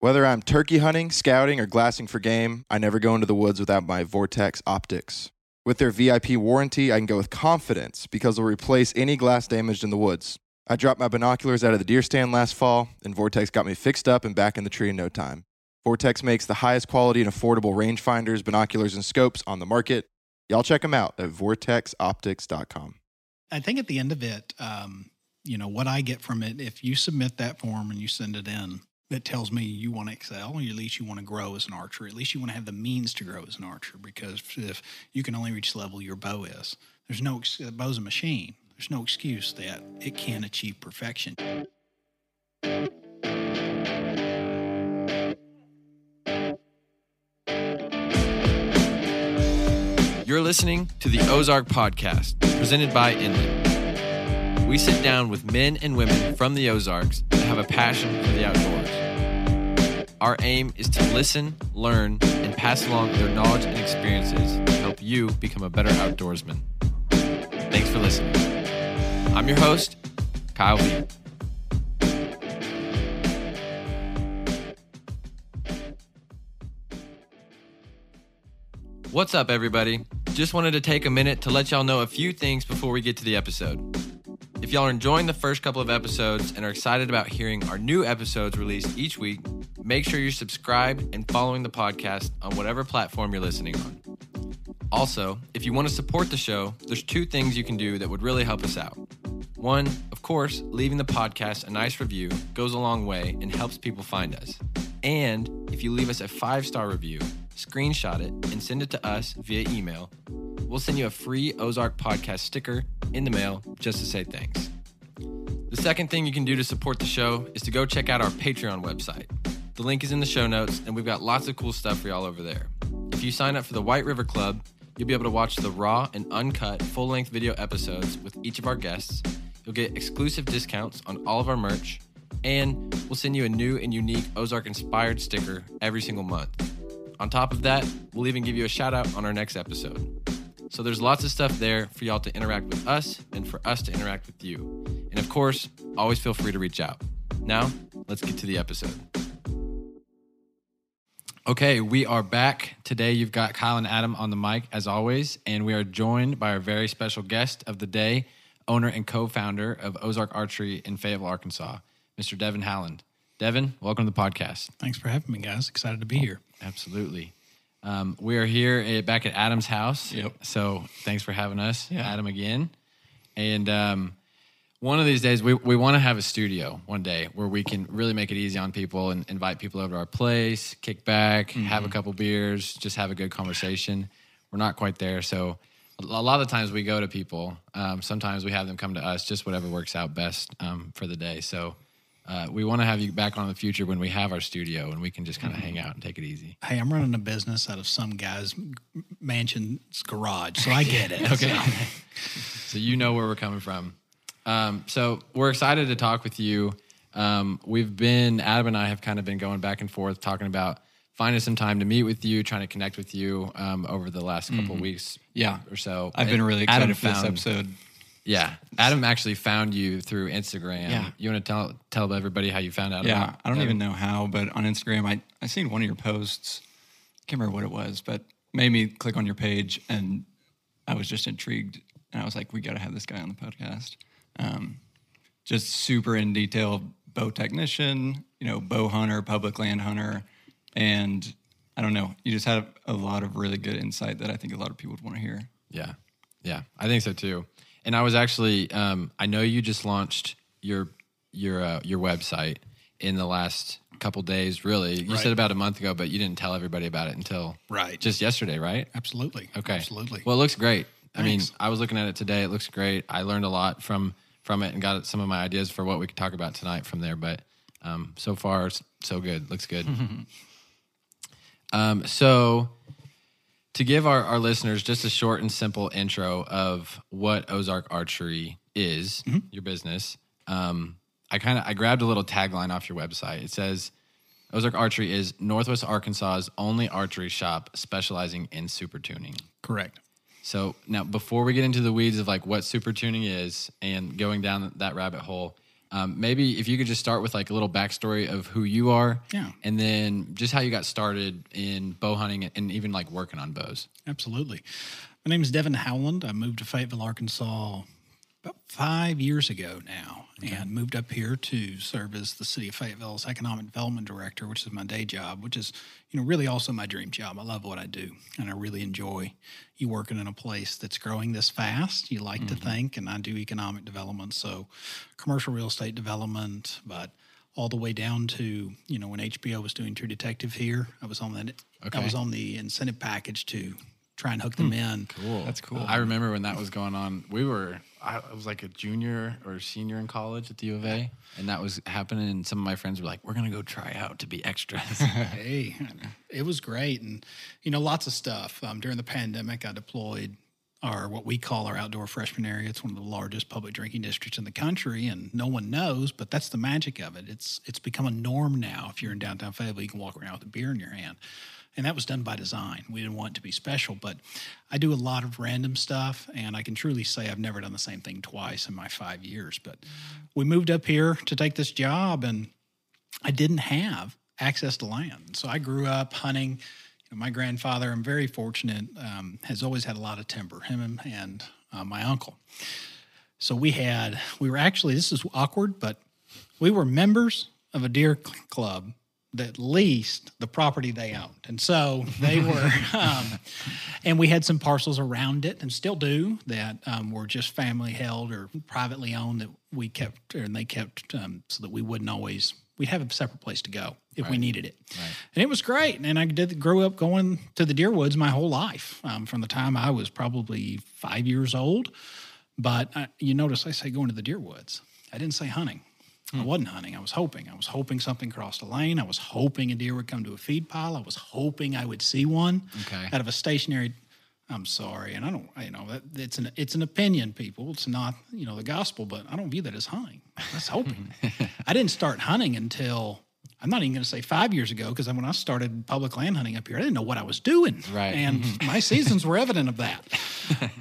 Whether I'm turkey hunting, scouting, or glassing for game, I never go into the woods without my Vortex optics. With their VIP warranty, I can go with confidence because they'll replace any glass damaged in the woods. I dropped my binoculars out of the deer stand last fall, and Vortex got me fixed up and back in the tree in no time. Vortex makes the highest quality and affordable rangefinders, binoculars, and scopes on the market. Y'all check them out at vortexoptics.com. I think at the end of it, what I get from it, if you submit that form and you send it in, that tells me you want to excel, or at least you want to grow as an archer. At least you want to have the means to grow as an archer, because if you can only reach the level your bow is, the bow's a machine. There's no excuse that it can't achieve perfection. You're listening to the Ozark Podcast, presented by Inland. We sit down with men and women from the Ozarks that have a passion for the outdoors. Our aim is to listen, learn, and pass along their knowledge and experiences to help you become a better outdoorsman. Thanks for listening. I'm your host, Kyle Lee. What's up, everybody? Just wanted to take a minute to let y'all know a few things before we get to the episode. If y'all are enjoying the first couple of episodes and are excited about hearing our new episodes released each week, make sure you're subscribed and following the podcast on whatever platform you're listening on. Also, if you want to support the show, there's two things you can do that would really help us out. One, of course, leaving the podcast a nice review goes a long way and helps people find us. And if you leave us a 5-star review, screenshot it, and send it to us via email, we'll send you a free Ozark Podcast sticker in the mail just to say thanks. The second thing you can do to support the show is to go check out our Patreon website. The link is in the show notes, and we've got lots of cool stuff for y'all over there. If you sign up for the White River Club, you'll be able to watch the raw and uncut full-length video episodes with each of our guests. You'll get exclusive discounts on all of our merch, and we'll send you a new and unique Ozark-inspired sticker every single month. On top of that, we'll even give you a shout out on our next episode. So there's lots of stuff there for y'all to interact with us and for us to interact with you. And of course, always feel free to reach out. Now, let's get to the episode. Okay, we are back. Today you've got Kyle and Adam on the mic as always, and we are joined by our very special guest of the day, owner and co-founder of Ozark Archery in Fayetteville, Arkansas, Mr. Devin Howland. Devin, welcome to the podcast. Thanks for having me, guys. Excited to be here. Absolutely. We are here back at Adam's house. Yep. So thanks for having us, Adam, again. And one of these days, we want to have a studio one day where we can really make it easy on people and invite people over to our place, kick back, have a couple beers, just have a good conversation. We're not quite there. So a lot of times we go to people. Sometimes we have them come to us, just whatever works out best for the day. So we want to have you back on in the future when we have our studio and we can just kind of hang out and take it easy. Hey, I'm running a business out of some guy's mansion's garage, so I get it. Okay. So you know where we're coming from. So we're excited to talk with you. Adam and I have kind of been going back and forth talking about finding some time to meet with you, trying to connect with you over the last couple of weeks or so. I've been really excited for this episode. Yeah, Adam actually found you through Instagram. Yeah. You want to tell everybody how you found out about it? I don't even know how, but on Instagram, I seen one of your posts. I can't remember what it was, but made me click on your page, and I was just intrigued. And I was like, we got to have this guy on the podcast. Just super in detail bow technician, bow hunter, public land hunter. And I don't know, you just had a lot of really good insight that I think a lot of people would want to hear. Yeah, I think so too. And I was actually, I know you just launched your website in the last couple days, really. You said about a month ago, but you didn't tell everybody about it until just yesterday, right? Absolutely. Okay. Absolutely. Well, it looks great. Thanks. I mean, I was looking at it today. It looks great. I learned a lot from it and got some of my ideas for what we could talk about tonight from there. But so far, so good. Looks good. So... to give our listeners just a short and simple intro of what Ozark Archery is, your business, I grabbed a little tagline off your website. It says, Ozark Archery is Northwest Arkansas's only archery shop specializing in super tuning. Correct. So now before we get into the weeds of like what super tuning is and going down that rabbit hole, Maybe if you could just start with like a little backstory of who you are, and then just how you got started in bow hunting and even like working on bows. Absolutely. My name is Devin Howland. I moved to Fayetteville, Arkansas about 5 years ago now, and moved up here to serve as the city of Fayetteville's economic development director, which is my day job, which is, you know, really also my dream job. I love what I do, and I really enjoy you working in a place that's growing this fast. You like to think, and I do economic development, so commercial real estate development, but all the way down to, you know, when HBO was doing True Detective here, I was on that. I was on the incentive package to try and hook them in. Cool. That's cool. I remember when that was going on, we were, I was like a junior or senior in college at the U of A, and that was happening, and some of my friends were like, we're going to go try out to be extras. Hey, it was great, and, you know, lots of stuff. During the pandemic, I deployed our, what we call our outdoor freshman area. It's one of the largest public drinking districts in the country, and no one knows, but that's the magic of it. It's become a norm now. If you're in downtown Fayetteville, you can walk around with a beer in your hand. And that was done by design. We didn't want it to be special, but I do a lot of random stuff, and I can truly say I've never done the same thing twice in my 5 years. But we moved up here to take this job, and I didn't have access to land. So I grew up hunting. You know, my grandfather, I'm very fortunate, has always had a lot of timber, him and my uncle. So we were actually, this is awkward, but we were members of a deer club that leased the property they owned. And so they were, and we had some parcels around it and still do that were just family held or privately owned that we kept, and they kept so that we wouldn't always, we'd have a separate place to go if we needed it. Right. And it was great. And I grew up going to the deer woods my whole life from the time I was probably 5 years old. But you notice I say going to the deer woods. I didn't say hunting. I wasn't hunting. I was hoping. I was hoping something crossed a lane. I was hoping a deer would come to a feed pile. I was hoping I would see one out of a stationary. I'm sorry, and I don't. You know, it's an opinion, people. It's not, you know, the gospel, but I don't view that as hunting. That's hoping. I didn't start hunting until, I'm not even going to say 5 years ago, because when I started public land hunting up here, I didn't know what I was doing. Right. And my seasons were evident of that.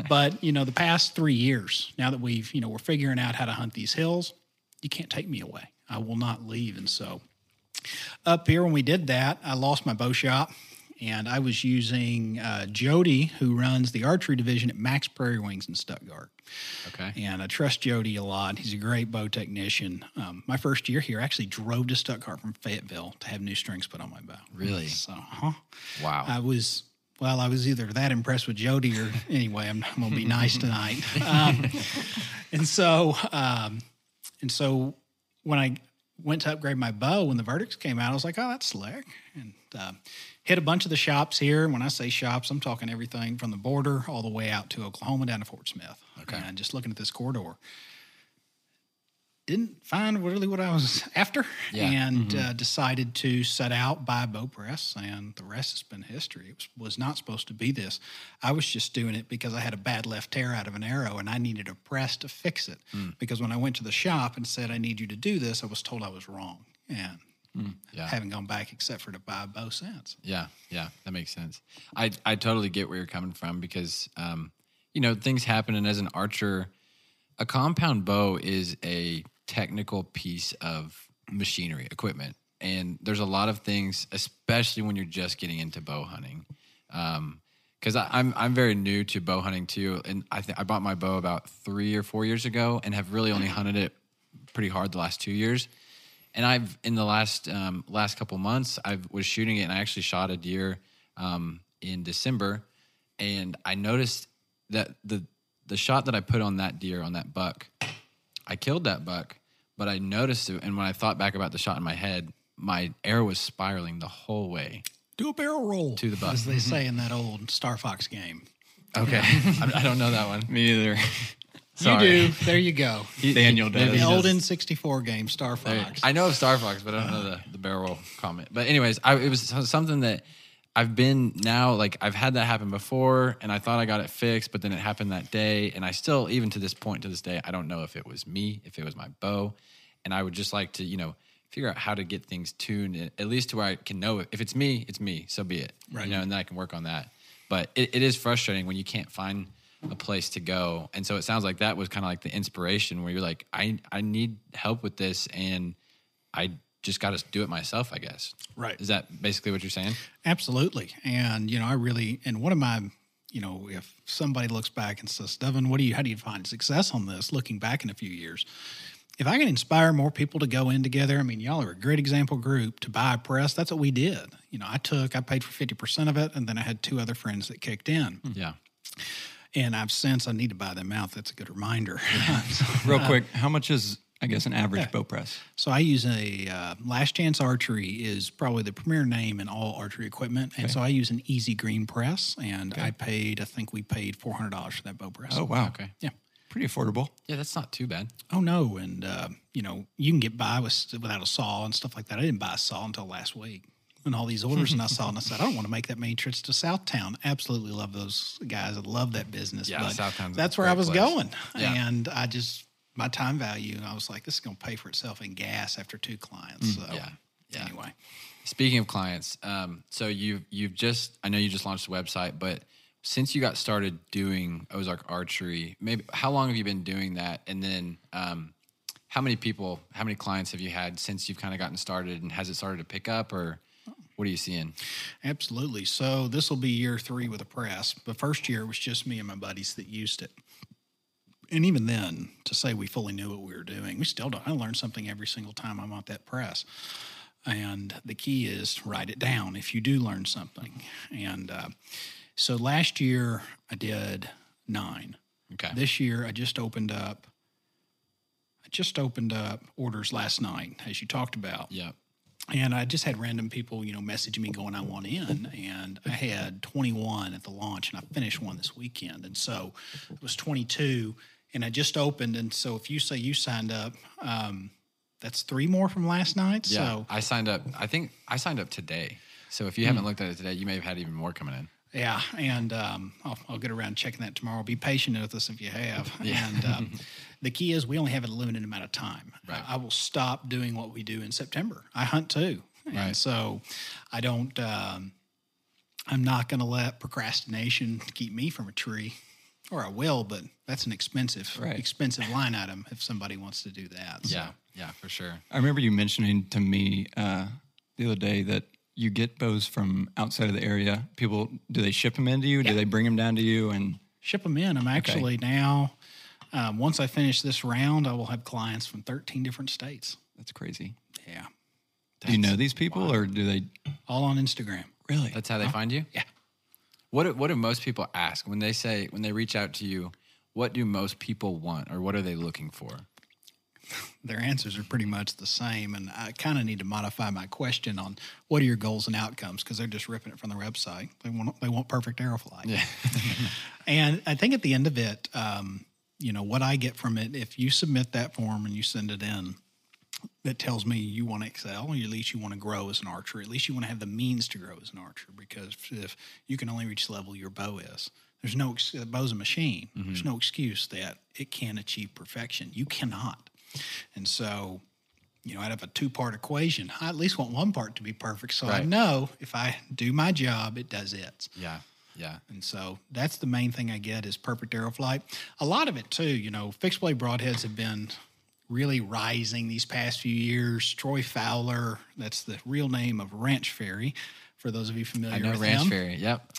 But you know, the past 3 years, now that we've, you know, we're figuring out how to hunt these hills. You can't take me away. I will not leave. And so up here when we did that, I lost my bow shop, and I was using Jody, who runs the archery division at Max Prairie Wings in Stuttgart. Okay. And I trust Jody a lot. He's a great bow technician. My first year here, I actually drove to Stuttgart from Fayetteville to have new strings put on my bow. Really? So, wow. I was either that impressed with Jody or anyway, I'm going to be nice tonight. And so when I went to upgrade my bow, when the verdicts came out, I was like, oh, that's slick. And hit a bunch of the shops here. And when I say shops, I'm talking everything from the border all the way out to Oklahoma down to Fort Smith. Okay. And just looking at this corridor, didn't find really what I was after, and decided to set out, buy a bow press, and the rest has been history. It was not supposed to be this. I was just doing it because I had a bad left tear out of an arrow, and I needed a press to fix it. Because when I went to the shop and said, I need you to do this, I was told I was wrong, and I haven't gone back except for to buy a bow since. Yeah, that makes sense. I totally get where you're coming from because, you know, things happen, and as an archer, a compound bow is a technical piece of machinery, equipment. And there's a lot of things, especially when you're just getting into bow hunting. Because I'm very new to bow hunting too. And I bought my bow about 3 or 4 years ago and have really only hunted it pretty hard the last 2 years. And I've, in the last couple months, I was shooting it, and I actually shot a deer in December. And I noticed that the shot that I put on that deer, on that buck, I killed that buck, but I noticed it. And when I thought back about the shot in my head, my arrow was spiraling the whole way. Do a barrel roll. To the buck. As they say in that old Star Fox game. Okay. I don't know that one. Me either. Sorry. You do. There you go. Daniel does. The old N64 game, Star Fox. I know of Star Fox, but I don't know the barrel roll comment. But anyways, it was something that I've been now, like, I've had that happen before, and I thought I got it fixed, but then it happened that day, and I still, even to this day, I don't know if it was me, if it was my bow, and I would just like to, you know, figure out how to get things tuned, at least to where I can know it. If it's me, so be it, right? You know, and then I can work on that. But it is frustrating when you can't find a place to go. And so it sounds like that was kind of like the inspiration where you're like, I need help with this and I just got to do it myself, I guess. Right. Is that basically what you're saying? Absolutely. And, you know, and one of my, you know, if somebody looks back and says, Devin, how do you find success on this looking back in a few years? If I can inspire more people to go in together, I mean, y'all are a great example group to buy a press. That's what we did. You know, I paid for 50% of it, and then I had two other friends that kicked in. Yeah. And I've since, I need to buy them out. That's a good reminder. Yeah. Real quick, how much is, I guess, an average bow press? So I use a Last Chance Archery is probably the premier name in all archery equipment. And so I use an Easy Green press, and I think we paid $400 for that bow press. Oh, wow. Okay. Yeah. Pretty affordable. Yeah, that's not too bad. Oh, no. And, you know, you can get by without a saw and stuff like that. I didn't buy a saw until last week when all these orders and I said, I don't want to make that many trips to Southtown. Absolutely love those guys. I love that business. Yeah, Southtown's that's where I was going. Yeah. And I just, my time value, and I was like, this is going to pay for itself in gas after two clients. So, anyway. Speaking of clients, so you've just, I know you just launched a website, but since you got started doing Ozark Archery, maybe how long have you been doing that? And then how many clients have you had since you've kind of gotten started, and has it started to pick up, or what are you seeing? Absolutely. So this will be year three with a press. The first year was just me and my buddies that used it. And even then, to say we fully knew what we were doing, we still don't. I learn something every single time I'm at that press. And the key is write it down if you do learn something. And, so last year I did 9. Okay. This year I just opened up orders last night, as you talked about. Yeah. And I just had random people, you know, message me going, I want in. And I had 21 at the launch, and I finished one this weekend. And so it was 22, and I just opened. And so if you say you signed up, that's 3 more from last night. Yeah, so I signed up. I think I signed up today. So if you haven't looked at it today, you may have had even more coming in. Yeah, and I'll get around checking that tomorrow. Be patient with us if you have. Yeah. And the key is we only have a limited amount of time. Right. I will stop doing what we do in September. I hunt too. And so I don't I'm not going to let procrastination keep me from a tree. Or I will, but that's an expensive line item if somebody wants to do that. So. Yeah, for sure. I remember you mentioning to me the other day that you get bows from outside of the area. People, do they ship them into you? Yeah. Do they bring them down to you? And ship them in. I'm actually now, once I finish this round, I will have clients from 13 different states. That's crazy. Yeah. Do you know these people or do they? All on Instagram. Really? That's how they find you? Yeah. What do most people ask when they reach out to you, what do most people want or what are they looking for? Their answers are pretty much the same, and I kind of need to modify my question on what are your goals and outcomes, because they're just ripping it from the website. They want perfect arrow flight. Yeah. And I think at the end of it, you know, what I get from it, if you submit that form and you send it in, that tells me you want to excel, or at least you want to grow as an archer. At least you want to have the means to grow as an archer, because if you can only reach the level your bow is, there's no bow's a machine. Mm-hmm. There's no excuse that it can't achieve perfection. You cannot. And so, you know, I'd have a 2-part equation. I at least want one part to be perfect. So I know if I do my job, it does it. Yeah. Yeah. And so that's the main thing I get is perfect arrow flight. A lot of it too, you know, fixed blade broadheads have been really rising these past few years. Troy Fowler, that's the real name of Ranch Fairy, for those of you familiar with Ranch him. Fairy, yep.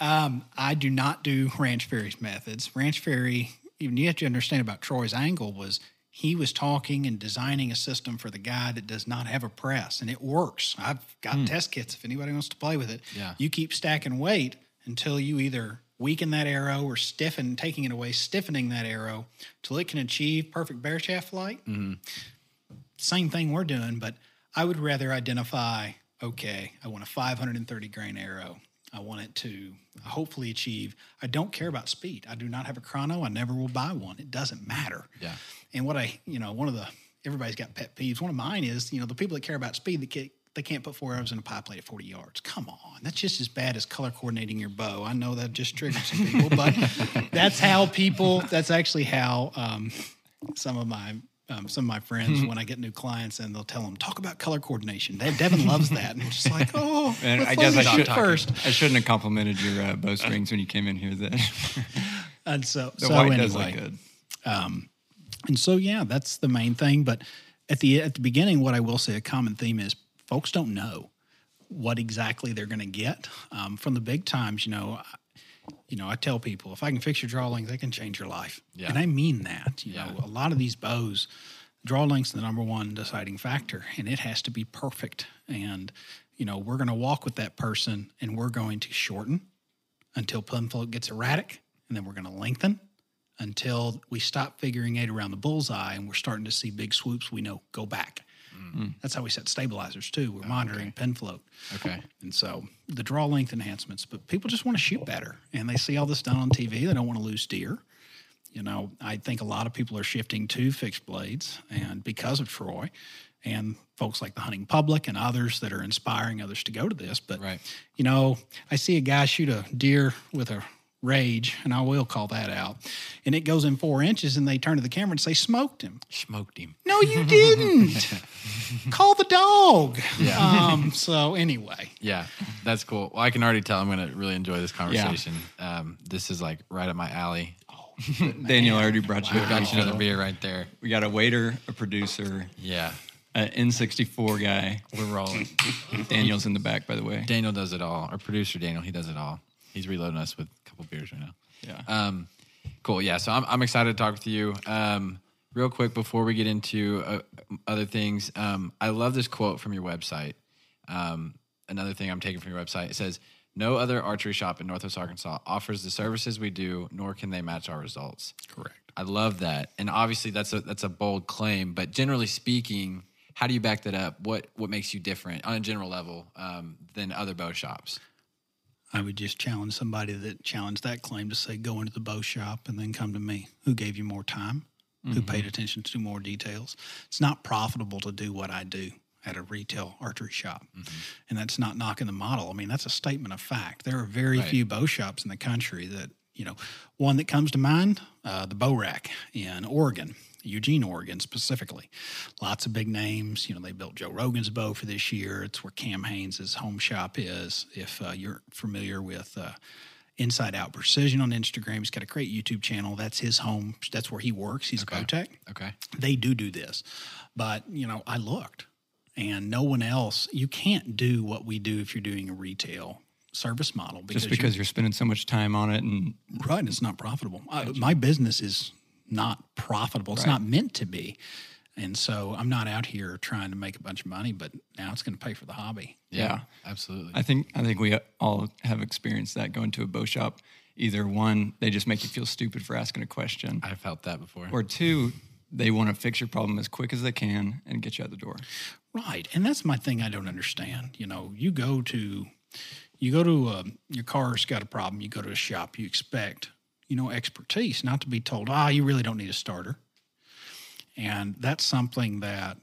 I do not do Ranch Fairy's methods. Ranch Fairy, even you have to understand about Troy's angle was he was talking and designing a system for the guy that does not have a press, and it works. I've got test kits if anybody wants to play with it. Yeah. You keep stacking weight until you either weaken that arrow or stiffening that arrow till it can achieve perfect bear shaft flight. Mm-hmm. Same thing we're doing, but I would rather identify, okay, I want a 530 grain arrow. I want it to hopefully achieve. I don't care about speed. I do not have a chrono. I never will buy one. It doesn't matter. Yeah. And what everybody's got pet peeves. One of mine is, you know, the people that care about speed, they can't put 4 arrows in a pie plate at 40 yards. Come on. That's just as bad as color coordinating your bow. I know that just triggers some people, but that's actually how some of my friends, when I get new clients, and they'll tell them, talk about color coordination. Devin loves that. And I'm just like, oh, and I guess I shouldn't have complimented your bow strings when you came in here then. And so, the white anyway, does look good. And so, yeah, that's the main thing. But at the beginning, what I will say, a common theme is folks don't know what exactly they're going to get from the big times. I tell people, if I can fix your draw length, I can change your life. Yeah. And I mean that. You know, a lot of these bows, draw length's the number one deciding factor, and it has to be perfect. And, we're going to walk with that person, and we're going to shorten until pin float gets erratic, and then we're going to lengthen until we stop figuring eight around the bullseye, and we're starting to see big swoops we know go back. Mm-hmm. That's how we set stabilizers, too. We're monitoring pin float. Okay. And so the draw length enhancements, but people just want to shoot better, and they see all this done on TV. They don't want to lose deer. I think a lot of people are shifting to fixed blades and because of Troy and folks like the hunting public and others that are inspiring others to go to this. But, I see a guy shoot a deer with a Rage, and I will call that out, and it goes in 4 inches, and they turn to the camera and say, smoked him. Smoked him. No, you didn't. Call the dog. Yeah. So anyway. Yeah, that's cool. Well, I can already tell I'm going to really enjoy this conversation. Yeah. This is like right up my alley. Oh, Daniel, I already brought you another beer right there. We got a waiter, a producer. Yeah. An N64 guy. We're rolling. Daniel's in the back, by the way. Daniel does it all. Our producer, Daniel, he does it all. He's reloading us with a couple beers right now. Yeah. Cool. Yeah. So I'm excited to talk to you. Real quick before we get into other things, I love this quote from your website. Another thing I'm taking from your website. It says, "No other archery shop in Northwest Arkansas offers the services we do, nor can they match our results." Correct. I love that, and obviously that's a bold claim. But generally speaking, how do you back that up? What makes you different on a general level than other bow shops? I would just challenge somebody that challenged that claim to say, go into the bow shop and then come to me. Who gave you more time? Mm-hmm. Who paid attention to more details? It's not profitable to do what I do at a retail archery shop. Mm-hmm. And that's not knocking the model. I mean, that's a statement of fact. There are very few bow shops in the country that, one that comes to mind, the Bow Rack in Oregon. Eugene, Oregon, specifically. Lots of big names. They built Joe Rogan's bow for this year. It's where Cam Haynes' home shop is. If you're familiar with Inside Out Precision on Instagram, he's got a great YouTube channel. That's his home. That's where he works. He's a bow tech. Okay. They do this. But, I looked, and no one else. You can't do what we do if you're doing a retail service model. Because you're spending so much time on it. And it's not profitable. My business is not profitable. It's not meant to be. And so I'm not out here trying to make a bunch of money, but now it's going to pay for the hobby. Yeah, absolutely. I think we all have experienced that going to a bow shop. Either one, they just make you feel stupid for asking a question. I've felt that before. Or two, they want to fix your problem as quick as they can and get you out the door. Right. And that's my thing I don't understand. You go to your car's got a problem. You go to a shop, you expect expertise, not to be told, you really don't need a starter. And that's something that,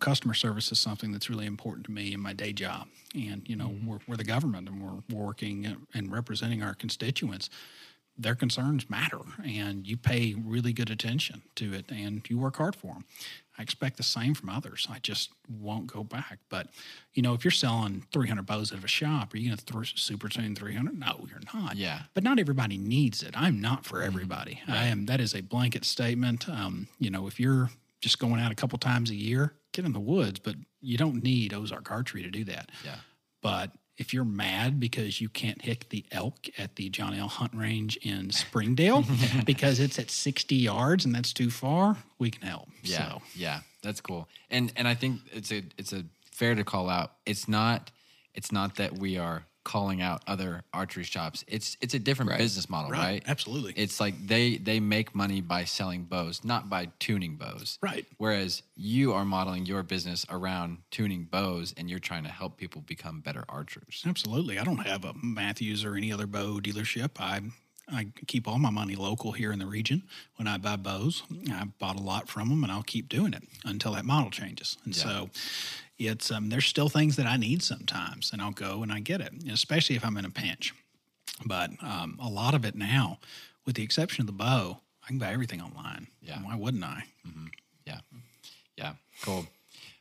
customer service is something that's really important to me in my day job. And, mm-hmm. we're the government, and we're working and representing our constituents. Their concerns matter, and you pay really good attention to it, and you work hard for them. I expect the same from others. I just won't go back. But, if you're selling 300 bows out of a shop, are you going to super tune 300? No, you're not. Yeah. But not everybody needs it. I'm not for everybody. Mm-hmm. Right. That is a blanket statement. If you're just going out a couple times a year, get in the woods, but you don't need Ozark Archery to do that. Yeah. But if you're mad because you can't hit the elk at the John L. Hunt Range in Springdale because it's at 60 yards and that's too far, we can help. Yeah, so. Yeah, that's cool. And I think it's fair to call out. It's not that we are calling out other archery shops. It's a different business model, right? Absolutely. It's like they make money by selling bows, not by tuning bows. Right. Whereas you are modeling your business around tuning bows, and you're trying to help people become better archers. Absolutely. I don't have a Matthews or any other bow dealership. I keep all my money local here in the region. When I buy bows, I bought a lot from them, and I'll keep doing it until that model changes. And so it's there's still things that I need sometimes, and I'll go and I get it, especially if I'm in a pinch. But a lot of it now, with the exception of the bow, I can buy everything online. Yeah. Why wouldn't I? Mm-hmm. Yeah. Yeah. Cool.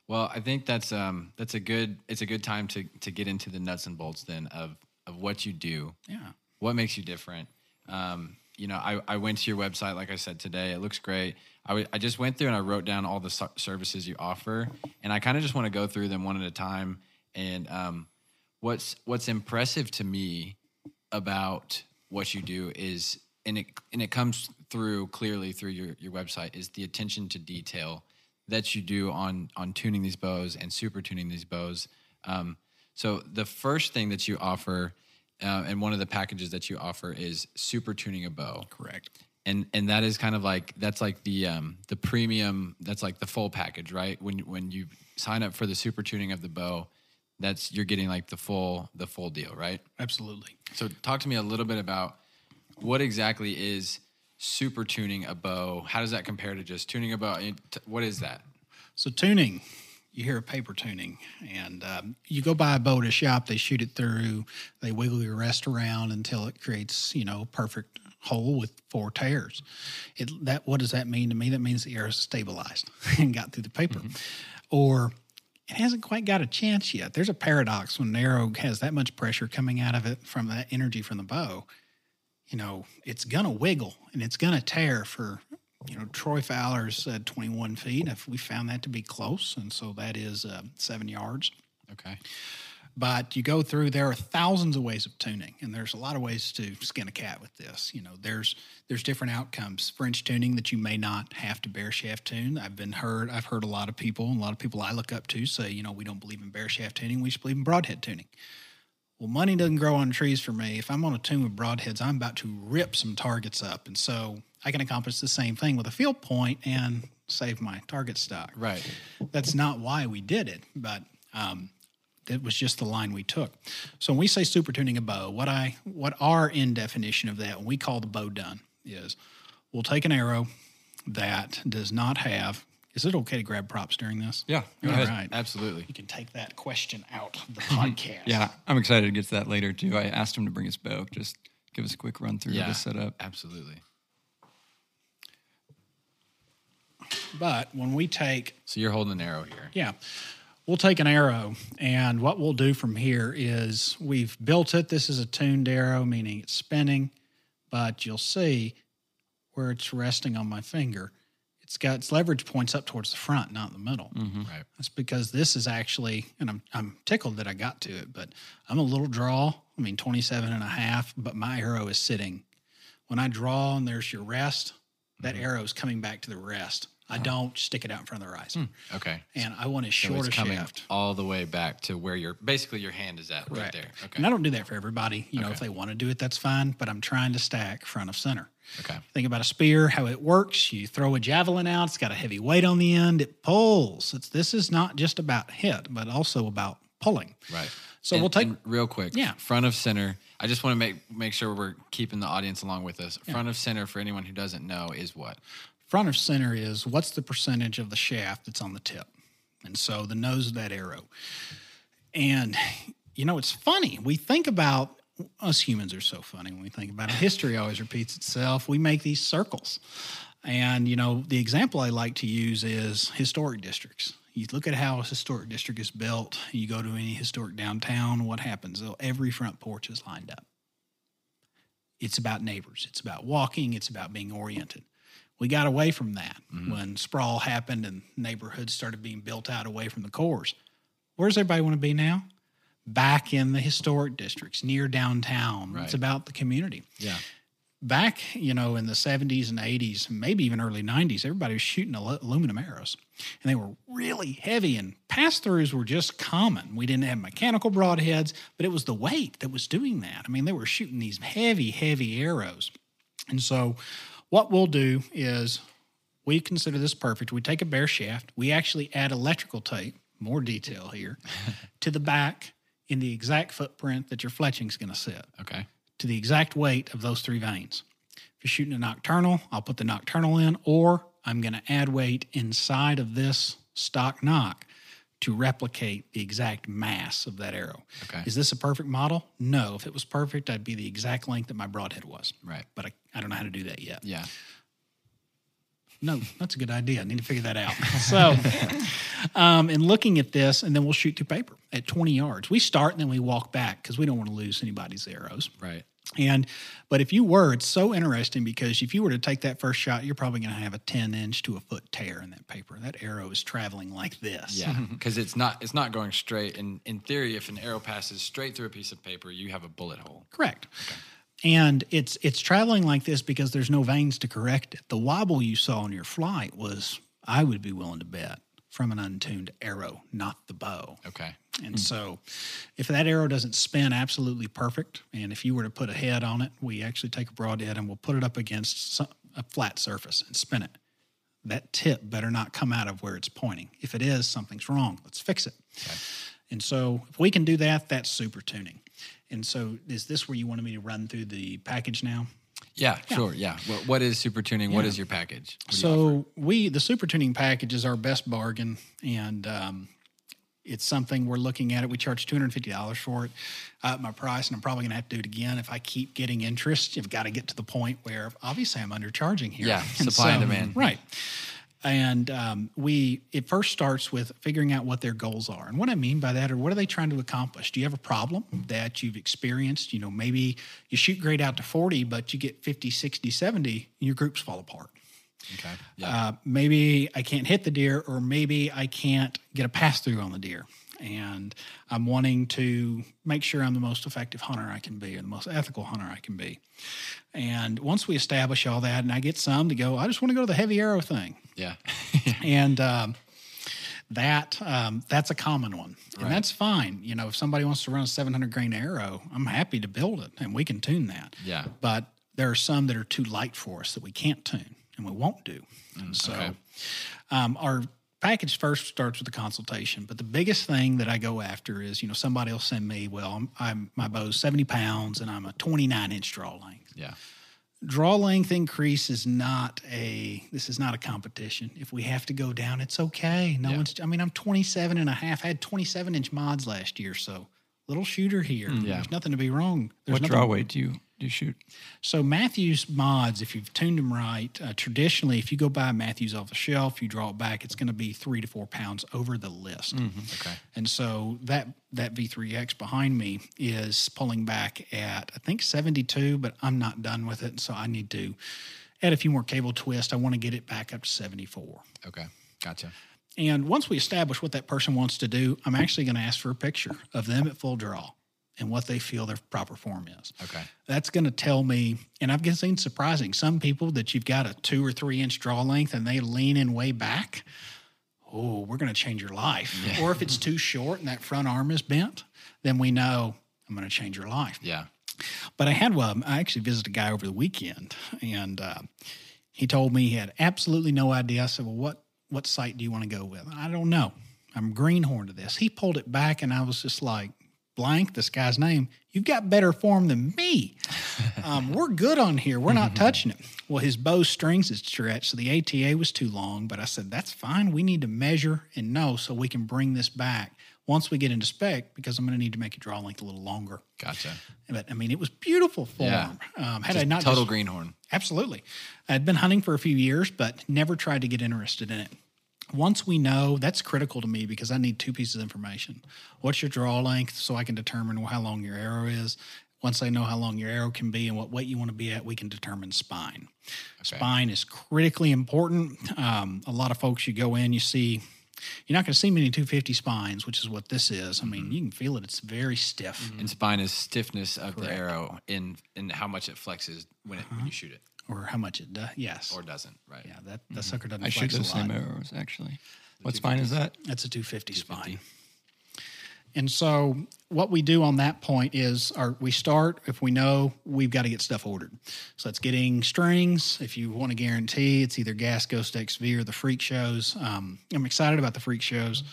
Well, I think that's a good time to get into the nuts and bolts then of what you do. Yeah. What makes you different? you know, I went to your website, like I said today, it looks great. I just went through and I wrote down all the services you offer, and I kind of just want to go through them one at a time. And what's impressive to me about what you do is, and it comes through clearly through your website, is the attention to detail that you do on tuning these bows and super tuning these bows. So the first thing that you offer, and one of the packages that you offer, is super tuning a bow. Correct. And that is kind of like, that's like the premium, that's like the full package, right? When you sign up for the super tuning of the bow, that's, you're getting like the full deal, right? Absolutely. So talk to me a little bit about what exactly is super tuning a bow. How does that compare to just tuning a bow? What is that? So tuning, you hear paper tuning, and you go buy a bow at a shop, they shoot it through, they wiggle your rest around until it creates, you know, perfect hole with four tears. What does that mean to me? That means the arrow is stabilized and got through the paper. Mm-hmm. Or it hasn't quite got a chance yet. There's a paradox when an arrow has that much pressure coming out of it from that energy from the bow. You know, it's going to wiggle and it's going to tear for, you know, Troy Fowler said 21 feet. If we found that to be close, and so that is 7 yards. Okay. But you go through, there are thousands of ways of tuning, and there's a lot of ways to skin a cat with this. You know, there's different outcomes. French tuning that you may not have to bear shaft tune. I've heard a lot of people, and a lot of people I look up to say, you know, we don't believe in bear shaft tuning, we just believe in broadhead tuning. Well, money doesn't grow on trees for me. If I'm on a tune with broadheads, I'm about to rip some targets up. And so I can accomplish the same thing with a field point and save my target stock. Right. That's not why we did it, but it was just the line we took. So when we say super tuning a bow, what our end definition of that, when we call the bow done, is we'll take an arrow that does not have... Is it okay to grab props during this? Yeah. All right. Absolutely. You can take that question out of the podcast. Yeah. I'm excited to get to that later, too. I asked him to bring his bow. Just give us a quick run through of the setup. Absolutely. But when we take... So you're holding an arrow here. Yeah. We'll take an arrow, and what we'll do from here is we've built it. This is a tuned arrow, meaning it's spinning, but you'll see where it's resting on my finger. It's got its leverage points up towards the front, not the middle. Mm-hmm. Right. That's because this is actually, and I'm tickled that I got to it, but I'm a little draw. I mean, 27 and a half, but my arrow is sitting. When I draw and there's your rest, that arrow is coming back to the rest. I don't stick it out in front of the horizon. Okay. And I want a shorter shaft. All the way back to where your hand is at. Correct. Right there. Okay. And I don't do that for everybody. You know, if they want to do it, that's fine, but I'm trying to stack front of center. Okay. Think about a spear, how it works. You throw a javelin out. It's got a heavy weight on the end. It pulls. This is not just about hit, but also about pulling. Right. So we'll take... real quick. Yeah. Front of center. I just want to make sure we're keeping the audience along with us. Yeah. Front of center, for anyone who doesn't know, is what? Front of center is what's the percentage of the shaft that's on the tip. And so the nose of that arrow. And, you know, it's funny. We think about... Us humans are so funny when we think about it. History always repeats itself. We make these circles. And, you know, the example I like to use is historic districts. You look at how a historic district is built. You go to any historic downtown, what happens? Every front porch is lined up. It's about neighbors. It's about walking. It's about being oriented. We got away from that when sprawl happened and neighborhoods started being built out away from the cores. Where does everybody want to be now? Back in the historic districts, near downtown. Right. It's about the community. Yeah. Back, you know, in the 70s and 80s, maybe even early 90s, everybody was shooting aluminum arrows. And they were really heavy, and pass-throughs were just common. We didn't have mechanical broadheads, but it was the weight that was doing that. I mean, they were shooting these heavy, heavy arrows. And so what we'll do is we consider this perfect. We take a bare shaft. We actually add electrical tape, more detail here, to the back, in the exact footprint that your fletching's going to sit. Okay. To the exact weight of those three vanes. If you're shooting a nocturnal, I'll put the nocturnal in, or I'm going to add weight inside of this stock nock to replicate the exact mass of that arrow. Okay. Is this a perfect model? No. If it was perfect, I'd be the exact length that my broadhead was. Right. But I don't know how to do that yet. Yeah. No, that's a good idea. I need to figure that out. So, in looking at this, and then we'll shoot through paper at 20 yards. We start and then we walk back because we don't want to lose anybody's arrows. Right. But if you were, it's so interesting because if you were to take that first shot, you're probably going to have a 10-inch to a foot tear in that paper. That arrow is traveling like this. Yeah, because it's not going straight. And in theory, if an arrow passes straight through a piece of paper, you have a bullet hole. Correct. Okay. And it's traveling like this because there's no vanes to correct it. The wobble you saw in your flight was, I would be willing to bet, from an untuned arrow, not the bow. Okay. And so if that arrow doesn't spin absolutely perfect, and if you were to put a head on it, we actually take a broadhead and we'll put it up against a flat surface and spin it. That tip better not come out of where it's pointing. If it is, something's wrong. Let's fix it. Okay. And so if we can do that, that's super tuning. And so is this where you wanted me to run through the package now? Yeah, sure. Yeah. Well, what is super tuning? Yeah. What is your package? The super tuning package is our best bargain, and it's something we're looking at. It. We charge $250 for it, my price, and I'm probably going to have to do it again if I keep getting interest. You've got to get to the point where obviously I'm undercharging here. Yeah, and demand. Right. And it first starts with figuring out what their goals are. And what I mean by that, or what are they trying to accomplish? Do you have a problem that you've experienced? You know, maybe you shoot great out to 40, but you get 50, 60, 70, and your groups fall apart. Okay. Yeah. Maybe I can't hit the deer, or maybe I can't get a pass through on the deer. And I'm wanting to make sure I'm the most effective hunter I can be, or the most ethical hunter I can be. And once we establish all that, and I get some to go, I just want to go to the heavy arrow thing. Yeah. And that's a common one. And right. That's fine. You know, if somebody wants to run a 700 grain arrow, I'm happy to build it and we can tune that. Yeah. But there are some that are too light for us that we can't tune and we won't do. Our package first starts with a consultation, but the biggest thing that I go after is, you know, somebody will send me, well, my bow's 70 pounds and I'm a 29-inch draw length. Yeah. Draw length increase is not a competition. If we have to go down, it's okay. I'm 27 and a half. I had 27-inch mods last year, so little shooter here. Yeah. There's nothing to be wrong. What draw weight do you shoot? So Matthews mods, if you've tuned them right, traditionally, if you go buy Matthews off the shelf, you draw it back, it's going to be 3 to 4 pounds over the list. Mm-hmm. Okay. And so that V3X behind me is pulling back at, I think, 72, but I'm not done with it, so I need to add a few more cable twists. I want to get it back up to 74. Okay, gotcha. And once we establish what that person wants to do, I'm actually going to ask for a picture of them at full draw and what they feel their proper form is. Okay. That's going to tell me, and I've seen surprising, some people that you've got a 2 or 3 inch draw length and they lean in way back, oh, we're going to change your life. Yeah. Or if it's too short and that front arm is bent, then we know I'm going to change your life. Yeah. But I actually visited a guy over the weekend, and he told me he had absolutely no idea. I said, well, what site do you want to go with? I don't know. I'm greenhorn to this. He pulled it back and I was just like, blank, this guy's name, you've got better form than me. We're good on here. We're not touching it. Well, his bow strings is stretched, so the ATA was too long, but I said, that's fine. We need to measure and know so we can bring this back once we get into spec, because I'm going to need to make a draw length a little longer. Gotcha. But, I mean, it was beautiful form. Yeah. Total greenhorn. Absolutely. I'd been hunting for a few years, but never tried to get interested in it. Once we know, that's critical to me because I need two pieces of information. What's your draw length so I can determine how long your arrow is. Once I know how long your arrow can be and what weight you want to be at, we can determine spine. Okay. Spine is critically important. A lot of folks, you go in, you see, you're not going to see many 250 spines, which is what this is. I mean, you can feel it. It's very stiff. And spine is stiffness of Correct. The arrow in how much it flexes when you shoot it. Or how much it does, yes. Or doesn't, right. Yeah, that sucker doesn't flex a lot. I shoot those same arrows, actually. What spine is that? That's a 250 spine. And so what we do on that point is we start, if we know, we've got to get stuff ordered. So it's getting strings. If you want to guarantee, it's either Gas, Ghost XV, or the Freak Shows. I'm excited about the Freak Shows.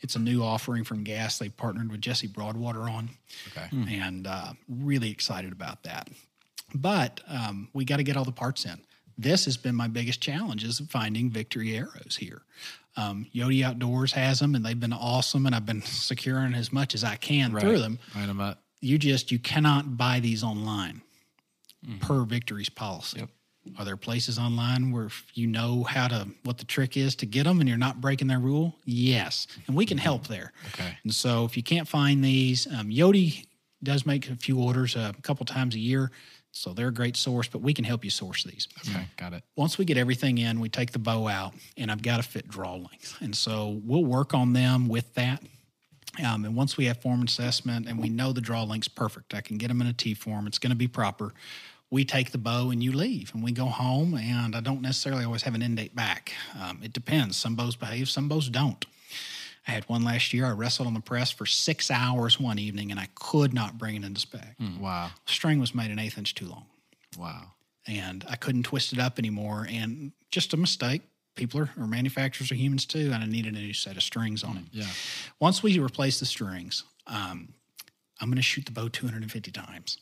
It's a new offering from Gas. They partnered with Jesse Broadwater on. Okay. And really excited about that. But we got to get all the parts in. This has been my biggest challenge, is finding Victory arrows here. Yodi Outdoors has them, and they've been awesome, and I've been securing as much as I can through them. Right, I'm up. You cannot buy these online per Victory's policy. Yep. Are there places online where you know what the trick is to get them and you're not breaking their rule? Yes, and we can help there. Okay. And so if you can't find these, Yodi does make a few orders a couple times a year. So they're a great source, but we can help you source these. Okay, got it. Once we get everything in, we take the bow out, and I've got to fit draw length. And so we'll work on them with that. And once we have form assessment and we know the draw length's perfect, I can get them in a T form, it's going to be proper. We take the bow and you leave, and we go home, and I don't necessarily always have an end date back. It depends. Some bows behave, some bows don't. I had one last year. I wrestled on the press for 6 hours one evening, and I could not bring it into spec. Wow. String was made an 1/8 inch too long. Wow. And I couldn't twist it up anymore, and just a mistake. People are, or manufacturers are humans too, and I needed a new set of strings on it. Yeah. Once we replace the strings, I'm going to shoot the bow 250 times,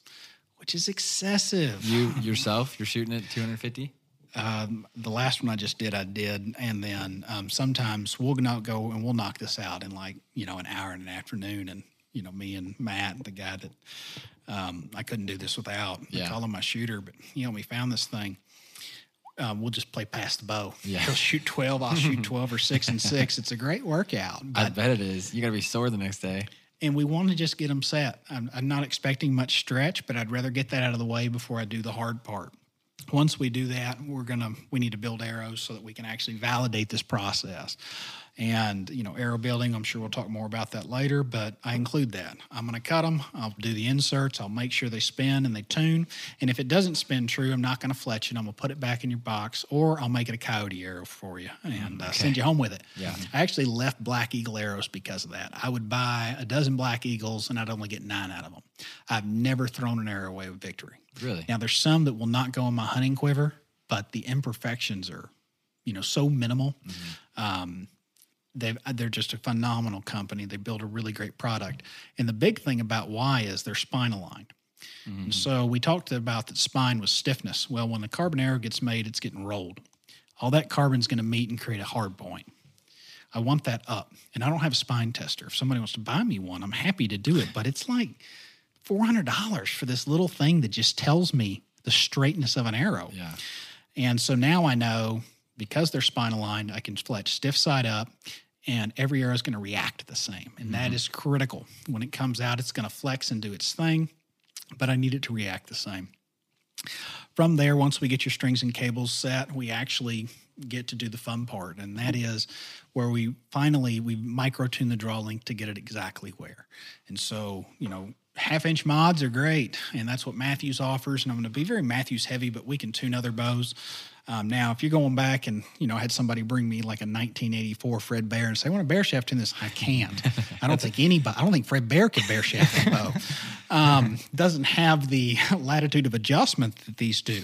which is excessive. You're shooting it 250? The last one I did. And then sometimes we'll not go and we'll knock this out in like, an hour in an afternoon. And, me and Matt, the guy that I couldn't do this without, I call him my shooter, but, we found this thing. We'll just play past the bow. Yeah. He'll shoot 12, I'll shoot 12 or 6 and 6. It's a great workout. I bet it is. You got to be sore the next day. And we want to just get them set. I'm not expecting much stretch, but I'd rather get that out of the way before I do the hard part. Once we do that, we need to build arrows so that we can actually validate this process. And, arrow building, I'm sure we'll talk more about that later, but I include that. I'm going to cut them. I'll do the inserts. I'll make sure they spin and they tune. And if it doesn't spin true, I'm not going to fletch it. I'm going to put it back in your box, or I'll make it a coyote arrow for you and send you home with it. Yeah. I actually left black eagle arrows because of that. I would buy a dozen black eagles, and I'd only get 9 out of them. I've never thrown an arrow away with victory. Really? Now, there's some that will not go in my hunting quiver, but the imperfections are, so minimal. Mm-hmm. They're just a phenomenal company. They build a really great product. And the big thing about why is they're spine aligned. Mm-hmm. And so we talked about that spine was stiffness. Well, when the carbon arrow gets made, it's getting rolled. All that carbon's going to meet and create a hard point. I want that up. And I don't have a spine tester. If somebody wants to buy me one, I'm happy to do it. But it's like $400 for this little thing that just tells me the straightness of an arrow. Yeah. And so now I know, because they're spine aligned, I can fletch stiff side up, and every arrow is going to react the same. And that is critical. When it comes out, it's going to flex and do its thing, but I need it to react the same. From there, once we get your strings and cables set, we actually get to do the fun part. And that is where we micro-tune the draw length to get it exactly where. And so, half-inch mods are great, and that's what Matthews offers. And I'm going to be very Matthews-heavy, but we can tune other bows. Now, if you're going back and, I had somebody bring me like a 1984 Fred Bear and say, I want a bear shaft tune this. I can't. I don't think Fred Bear could bear shaft this bow. Doesn't have the latitude of adjustment that these do.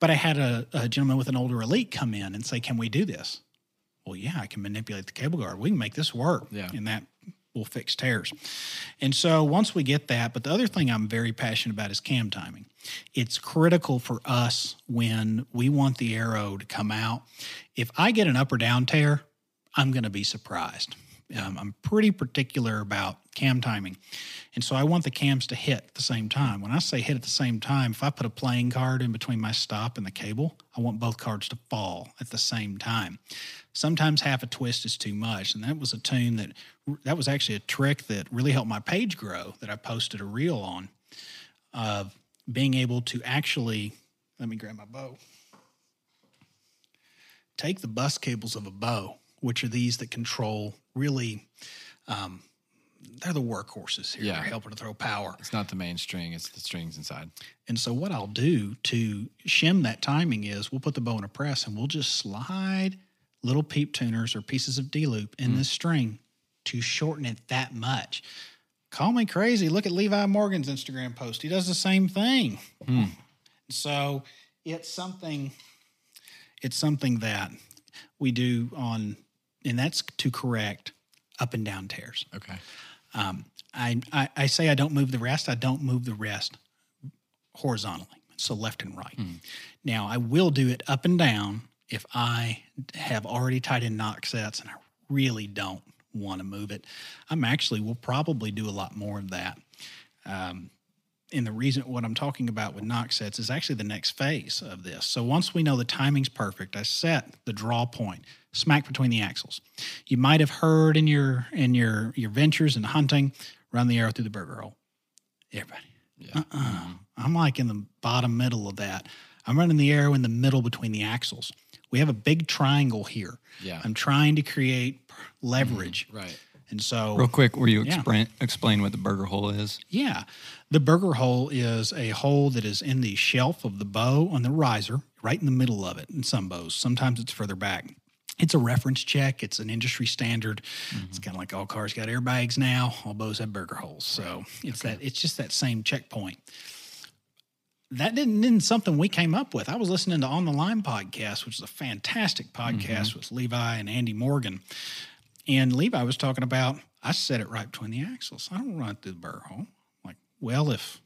But I had a gentleman with an older Elite come in and say, can we do this? Well, yeah, I can manipulate the cable guard. We can make this work. Yeah. And that will fix tears. And so once we get that, but the other thing I'm very passionate about is cam timing. It's critical for us when we want the arrow to come out. If I get an up or down tear, I'm going to be surprised. I'm pretty particular about cam timing. And so I want the cams to hit at the same time. When I say hit at the same time, if I put a playing card in between my stop and the cable, I want both cards to fall at the same time. Sometimes half a twist is too much. And that was a tune that was actually a trick that really helped my page grow that I posted a reel on of being able to actually, let me grab my bow, take the bus cables of a bow, which are these that control really, they're the workhorses here. Yeah. They're helping to throw power. It's not the main string. It's the strings inside. And so what I'll do to shim that timing is we'll put the bow in a press and we'll just slide little peep tuners or pieces of D-loop in this string to shorten it that much. Call me crazy. Look at Levi Morgan's Instagram post. He does the same thing. Mm. So it's something that we do on, and that's to correct up and down tears. Okay. I say I don't move the rest. I don't move the rest horizontally, so left and right. Mm. Now, I will do it up and down if I have already tied in knock sets and I really don't want to move it. We'll probably do a lot more of that. And the reason what I'm talking about with knock sets is actually the next phase of this. So once we know the timing's perfect, I set the draw point smack between the axles. You might have heard in your ventures and hunting, run the arrow through the burger hole. Everybody. Yeah. I'm like in the bottom middle of that. I'm running the arrow in the middle between the axles. We have a big triangle here. Yeah. I'm trying to create leverage. Mm-hmm. Right. And so, real quick, will you explain what the burger hole is? Yeah. The burger hole is a hole that is in the shelf of the bow on the riser, right in the middle of it in some bows. Sometimes it's further back. It's a reference check. It's an industry standard. Mm-hmm. It's kind of like all cars got airbags now. All bows have burger holes. So it's just that same checkpoint. That didn't something we came up with. I was listening to On the Line podcast, which is a fantastic podcast with Levi and Andy Morgan. And Levi was talking about, I set it right between the axles. I don't run it through the burr hole. Like, well, if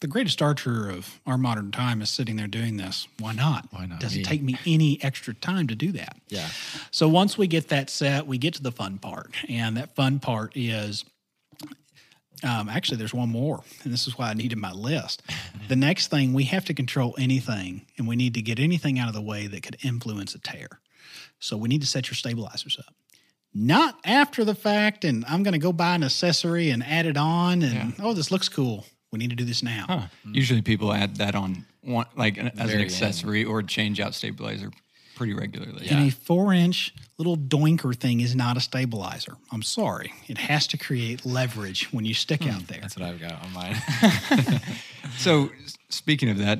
the greatest archer of our modern time is sitting there doing this, why not? Why not? Doesn't take me any extra time to do that. Yeah. So once we get that set, we get to the fun part. And that fun part is, actually, there's one more. And this is why I needed my list. The next thing, we have to control anything. And we need to get anything out of the way that could influence a tear. So we need to set your stabilizers up. Not after the fact, and I'm going to go buy an accessory and add it on, and this looks cool. We need to do this now. Huh. Mm-hmm. Usually people add that on, as an accessory or change out stabilizer pretty regularly. Yeah. And a 4-inch little doinker thing is not a stabilizer. I'm sorry. It has to create leverage when you stick out there. That's what I've got on mine. So speaking of that,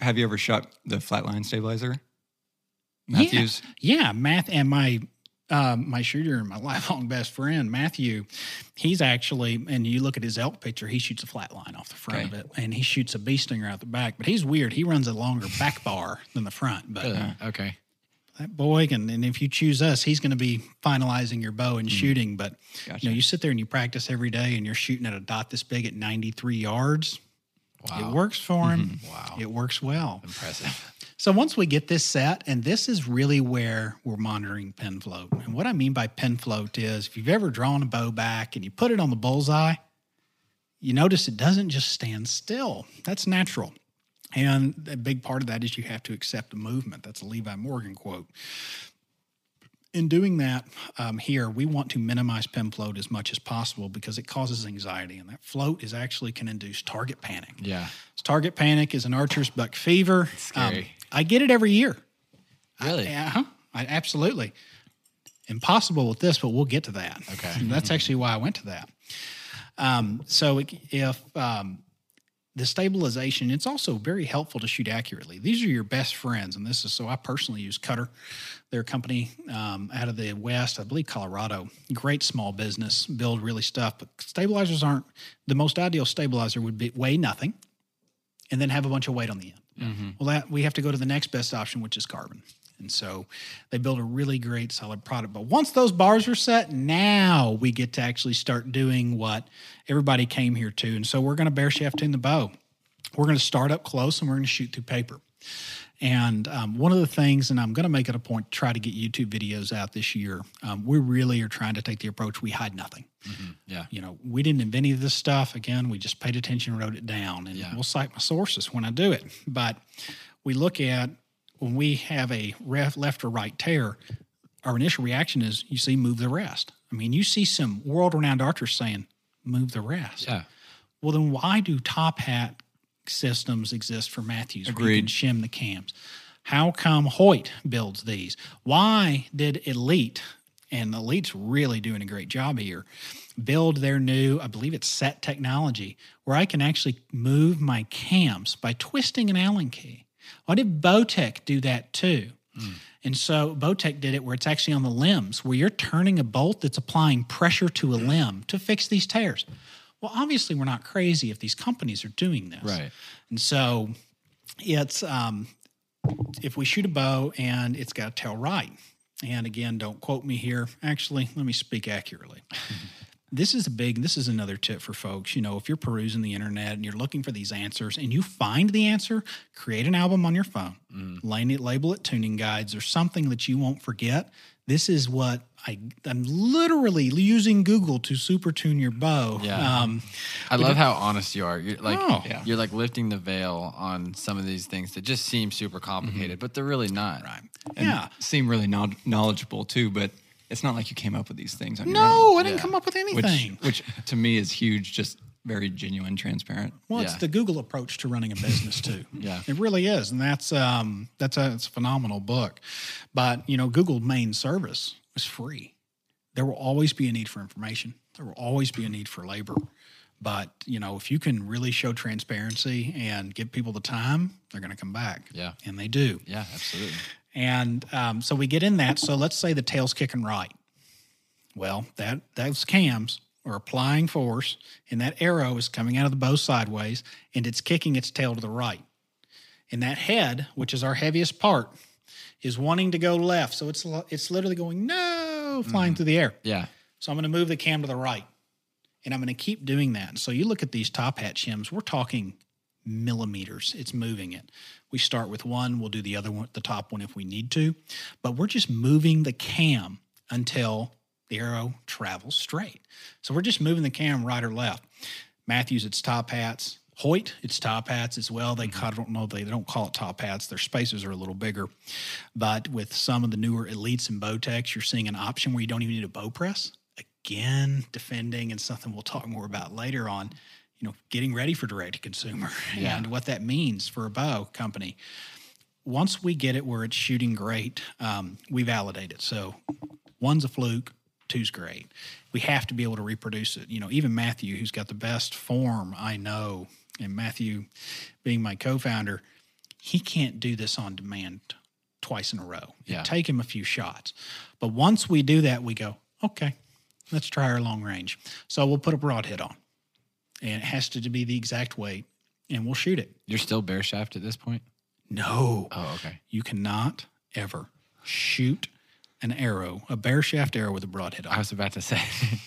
have you ever shot the flatline stabilizer? Matthews? Yeah, Matt and my shooter and my lifelong best friend, Matthew, he's actually, and you look at his elk picture, he shoots a flat line off the front of it, and he shoots a bee stinger out the back, but he's weird. He runs a longer back bar than the front, but that boy can, and if you choose us, he's going to be finalizing your bow and shooting, but you sit there and you practice every day and you're shooting at a dot this big at 93 yards. Wow. It works for him. Mm-hmm. Wow. It works well. Impressive. So once we get this set, and this is really where we're monitoring pin float. And what I mean by pin float is if you've ever drawn a bow back and you put it on the bullseye, you notice it doesn't just stand still. That's natural. And a big part of that is you have to accept the movement. That's a Levi Morgan quote. In doing that here, we want to minimize pin float as much as possible because it causes anxiety. And that float is actually can induce target panic. Yeah. So target panic is an archer's buck fever. It's scary. I get it every year. Really? Yeah, absolutely. Impossible with this, but we'll get to that. Okay. And that's actually why I went to that. So if the stabilization, it's also very helpful to shoot accurately. These are your best friends. And this is, so I personally use Cutter. They're a company out of the West, I believe Colorado. Great small business, build really stuff. But stabilizers aren't, the most ideal stabilizer would be weigh nothing and then have a bunch of weight on the end. Mm-hmm. Well, that we have to go to the next best option, which is carbon. And so they build a really great solid product. But once those bars are set, now we get to actually start doing what everybody came here to. And so we're going to bear shaft tune the bow. We're going to start up close and we're going to shoot through paper. And one of the things, and I'm going to make it a point to try to get YouTube videos out this year, we really are trying to take the approach we hide nothing. Mm-hmm. Yeah. You know, we didn't invent any of this stuff. Again, we just paid attention and wrote it down. And we'll cite my sources when I do it. But we look at when we have a left or right tear, our initial reaction is you see move the rest. I mean, you see some world-renowned archers saying move the rest. Yeah. Well, then why do top hat systems exist for Matthews? Agreed. We can shim the cams. How come Hoyt builds these? Why did Elite, and Elite's really doing a great job here, build their new, I believe it's set technology, where I can actually move my cams by twisting an Allen key? Why did Bowtech do that too? Mm. And so Bowtech did it where it's actually on the limbs, where you're turning a bolt that's applying pressure to a limb to fix these tears. Well, obviously, we're not crazy if these companies are doing this. Right. And so it's if we shoot a bow and it's got to tell right. And again, don't quote me here. Actually, let me speak accurately. This is another tip for folks. You know, if you're perusing the internet and you're looking for these answers and you find the answer, create an album on your phone. Label it tuning guides or something that you won't forget. This is what I'm literally using Google to super tune your bow. Yeah. I love how honest you are. You're like, you're like lifting the veil on some of these things that just seem super complicated, but they're really not. Right. And seem really knowledgeable too, but it's not like you came up with these things on your own. No, I didn't come up with anything. Which to me is huge, just very genuine, transparent. Well, it's the Google approach to running a business too. It really is, and that's a phenomenal book. But you know, Google main service was free. There will always be a need for information. There will always be a need for labor. But you know, if you can really show transparency and give people the time, they're going to come back. Yeah, and they do. Yeah, absolutely. And so we get in that. So let's say the tail's kicking right. Well, those cams are applying force, and that arrow is coming out of the bow sideways, and it's kicking its tail to the right. And that head, which is our heaviest part, is wanting to go left. So it's literally going, no, flying through the air. Yeah. So I'm going to move the cam to the right, and I'm going to keep doing that. And so you look at these top hat shims, we're talking millimeters. It's moving it. We start with one. We'll do the other one, the top one, if we need to. But we're just moving the cam until the arrow travels straight. So we're just moving the cam right or left. Matthews, it's top hats. Hoyt, it's top hats as well. They don't call it top hats. Their spaces are a little bigger. But with some of the newer Elites and Bowtechs, you're seeing an option where you don't even need a bow press. Again, defending and something we'll talk more about later on, you know, getting ready for direct-to-consumer and what that means for a bow company. Once we get it where it's shooting great, we validate it. So one's a fluke. Two's great. We have to be able to reproduce it. You know, even Matthew, who's got the best form I know, and Matthew being my co-founder, he can't do this on demand twice in a row. It'd take him a few shots. But once we do that, we go, okay, let's try our long range. So we'll put a broadhead on, and it has to be the exact weight, and we'll shoot it. You're still bear shaft at this point? No. Oh, okay. You cannot ever shoot an arrow, a bear shaft arrow with a broadhead on. I was about to say.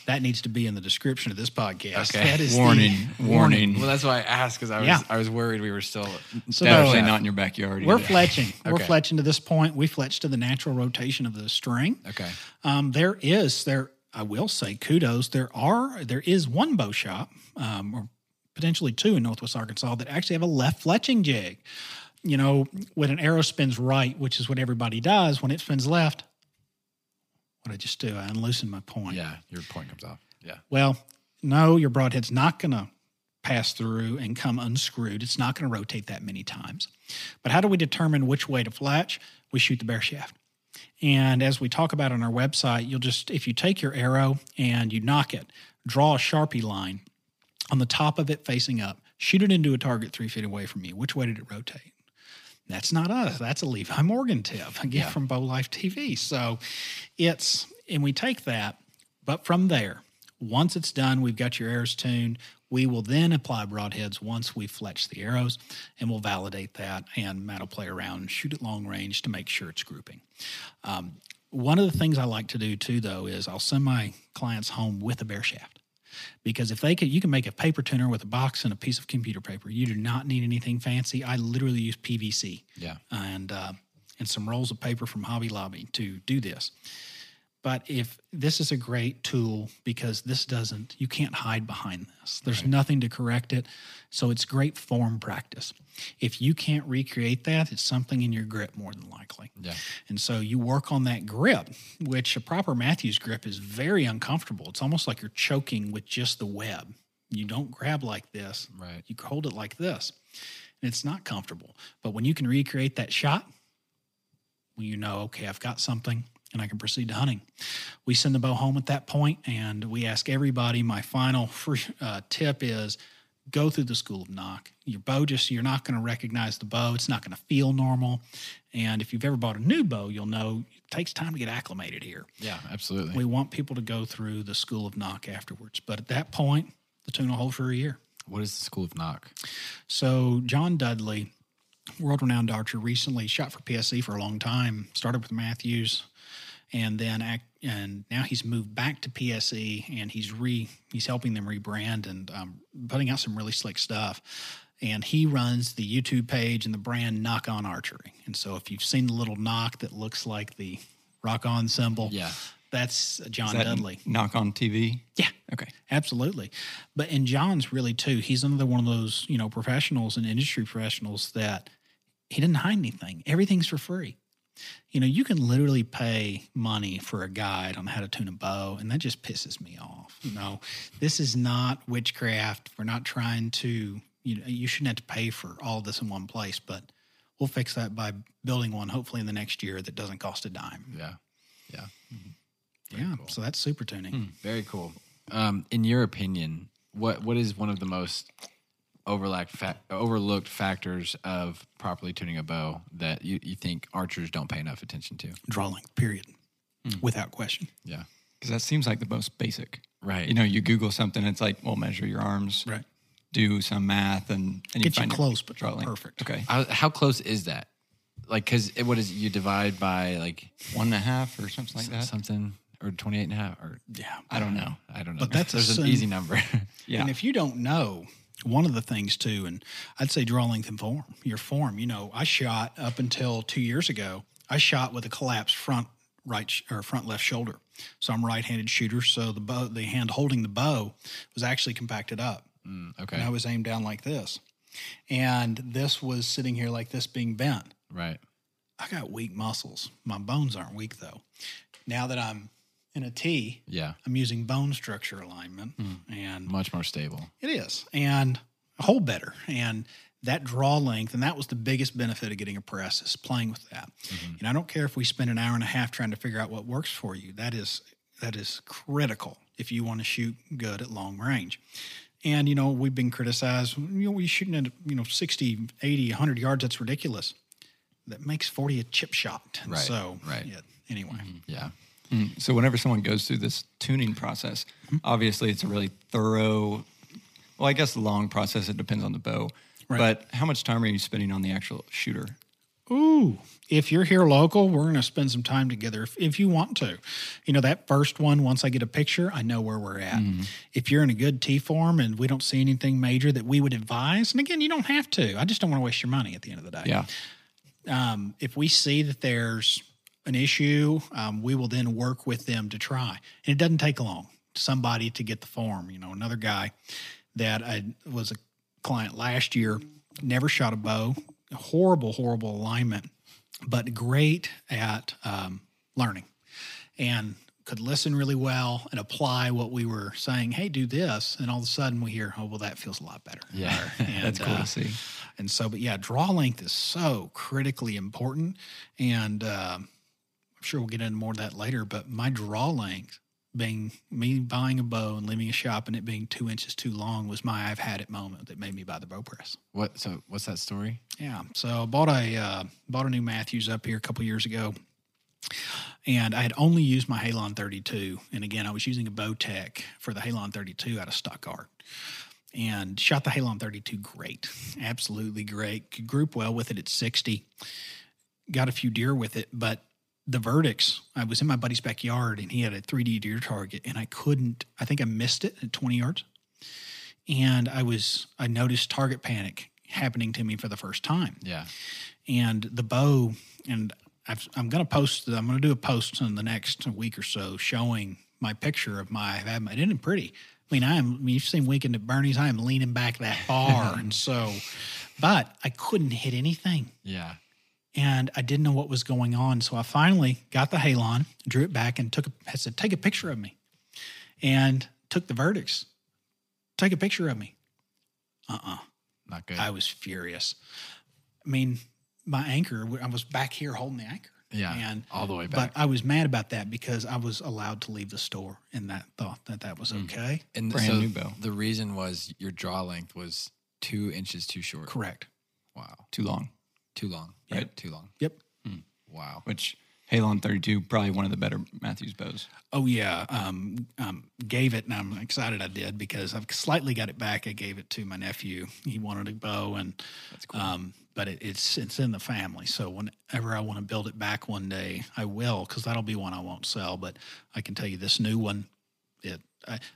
That needs to be in the description of this podcast. Okay. That is warning. Well, that's why I asked, because I was worried we were still definitely not in your backyard. We're fletching. Okay. We're fletching to this point. We fletch to the natural rotation of the string. Okay. I will say kudos. There is one bow shop, or potentially two in Northwest Arkansas, that actually have a left fletching jig. You know, when an arrow spins right, which is what everybody does, when it spins left, what I just do, I unloosen my point. Yeah, your point comes off. Yeah. Well, no, your broadhead's not going to pass through and come unscrewed. It's not going to rotate that many times. But how do we determine which way to fletch? We shoot the bear shaft. And as we talk about on our website, if you take your arrow and you knock it, draw a Sharpie line on the top of it facing up, shoot it into a target 3 feet away from you. Which way did it rotate? That's not us. That's a Levi Morgan tip, again, from Bow Life TV. So and we take that, but from there, once it's done, we've got your arrows tuned. We will then apply broadheads once we fletch the arrows, and we'll validate that, and Matt will play around, shoot at long range to make sure it's grouping. One of the things I like to do too, though, is I'll send my clients home with a bear shaft. Because you can make a paper tuner with a box and a piece of computer paper. You do not need anything fancy. I literally use PVC and some rolls of paper from Hobby Lobby to do this. But if this is a great tool, because you can't hide behind this. There's nothing to correct it. So it's great form practice. If you can't recreate that, it's something in your grip more than likely. Yeah. And so you work on that grip, which a proper Matthews grip is very uncomfortable. It's almost like you're choking with just the web. You don't grab like this. Right. You hold it like this. And it's not comfortable. But when you can recreate that shot, you know, okay, I've got something. And I can proceed to hunting. We send the bow home at that point, and we ask everybody. My final tip is go through the school of knock. Your bow, you're not going to recognize the bow. It's not going to feel normal. And if you've ever bought a new bow, you'll know it takes time to get acclimated here. Yeah, absolutely. We want people to go through the school of knock afterwards. But at that point, the tune will hold for a year. What is the school of knock? So John Dudley, world-renowned archer, recently shot for PSC for a long time, started with Matthews. And now he's moved back to PSE, and he's helping them rebrand and putting out some really slick stuff. And he runs the YouTube page and the brand Knock On Archery. And so if you've seen the little knock that looks like the rock on symbol, that's John Dudley. Knock On TV? Yeah. Okay. Absolutely. And John's really too, he's another one of those, you know, professionals and industry professionals that he didn't hide anything. Everything's for free. You know, you can literally pay money for a guide on how to tune a bow, and that just pisses me off. You know, this is not witchcraft. We're not trying to, you know, you shouldn't have to pay for all this in one place, but we'll fix that by building one, hopefully in the next year, that doesn't cost a dime. Yeah. Yeah. Mm-hmm. Yeah. Cool. So that's super tuning. Very cool. In your opinion, what is one of the most overlooked factors of properly tuning a bow that you think archers don't pay enough attention to? Draw length, period, without question. Yeah. Because that seems like the most basic. Right. You know, you Google something, it's like, well, measure your arms. Right. Do some math and get you close, but draw length. Perfect. Okay. How close is that? Like, because what is it? You divide by like 1.5 or something like that? Something. Or 28.5 or yeah. I don't know. But there's an easy number. Yeah. And if you don't know, one of the things too, and I'd say draw length and form, your form. You know, I shot up until 2 years ago, I shot with a collapsed front left shoulder. So I'm a right-handed shooter. So the hand holding the bow was actually compacted up. Okay. And I was aimed down like this. And this was sitting here like this being bent. Right. I got weak muscles. My bones aren't weak though. Now that I'm in a T, yeah, I'm using bone structure alignment, and much more stable. It is, and hold better, and that draw length, and that was the biggest benefit of getting a press is playing with that. Mm-hmm. And I don't care if we spend an hour and a half trying to figure out what works for you. That is critical if you want to shoot good at long range. And you know, we've been criticized. You know, we're shooting at 60, 80, 100 yards. That's ridiculous. That makes 40 a chip shot. Right. So right. Yeah, anyway, yeah. So whenever someone goes through this tuning process, obviously it's a really thorough, well, I guess long process. It depends on the bow. Right. But how much time are you spending on the actual shooter? Ooh, if you're here local, we're going to spend some time together if you want to. You know, that first one, once I get a picture, I know where we're at. Mm-hmm. If you're in a good T form and we don't see anything major that we would advise, and again, you don't have to. I just don't want to waste your money at the end of the day. Yeah. If we see that there's an issue, we will then work with them to try. And it doesn't take long. Somebody to get the form. You know, another guy that was a client last year, never shot a bow, horrible alignment, but great at learning and could listen really well and apply what we were saying. Hey, do this. And all of a sudden we hear, oh, well, that feels a lot better. Yeah, and that's cool to see. And so, but yeah, draw length is so critically important. And, I'm sure we'll get into more of that later, but my draw length being me buying a bow and leaving a shop and it being 2 inches too long was my I've had it moment that made me buy the bow press. What? So what's that story? Yeah. So I bought a new Matthews up here a couple years ago, and I had only used my Halon 32. And again, I was using a Bowtech for the Halon 32 out of Stuttgart. And shot the Halon 32 great. Absolutely great. Could group well with it at 60. Got a few deer with it, but the verdicts, I was in my buddy's backyard and he had a 3D deer target and I think I missed it at 20 yards. And I noticed target panic happening to me for the first time. Yeah. And the bow, and I'm going to do a post in the next week or so showing my picture of my, it isn't pretty. I mean, you've seen Weekend at Bernie's, I am leaning back that far. And so, but I couldn't hit anything. Yeah. And I didn't know what was going on. So I finally got the Halon, drew it back, and I said, take a picture of me. And took the verdicts. Take a picture of me. Not good. I was furious. I mean, my anchor, I was back here holding the anchor. Yeah, and all the way back. But I was mad about that because I was allowed to leave the store and that thought that was okay. And brand new bow. The reason was your draw length was 2 inches too short. Correct. Wow. Too long. Right? Yep. Too long. Yep. Wow. Which Halon 32, probably one of the better Matthews bows. Oh, yeah. Gave it, and I'm excited I did because I've slightly got it back. I gave it to my nephew. He wanted a bow, and that's cool. But it's in the family. So whenever I want to build it back one day, I will because that'll be one I won't sell. But I can tell you this new one,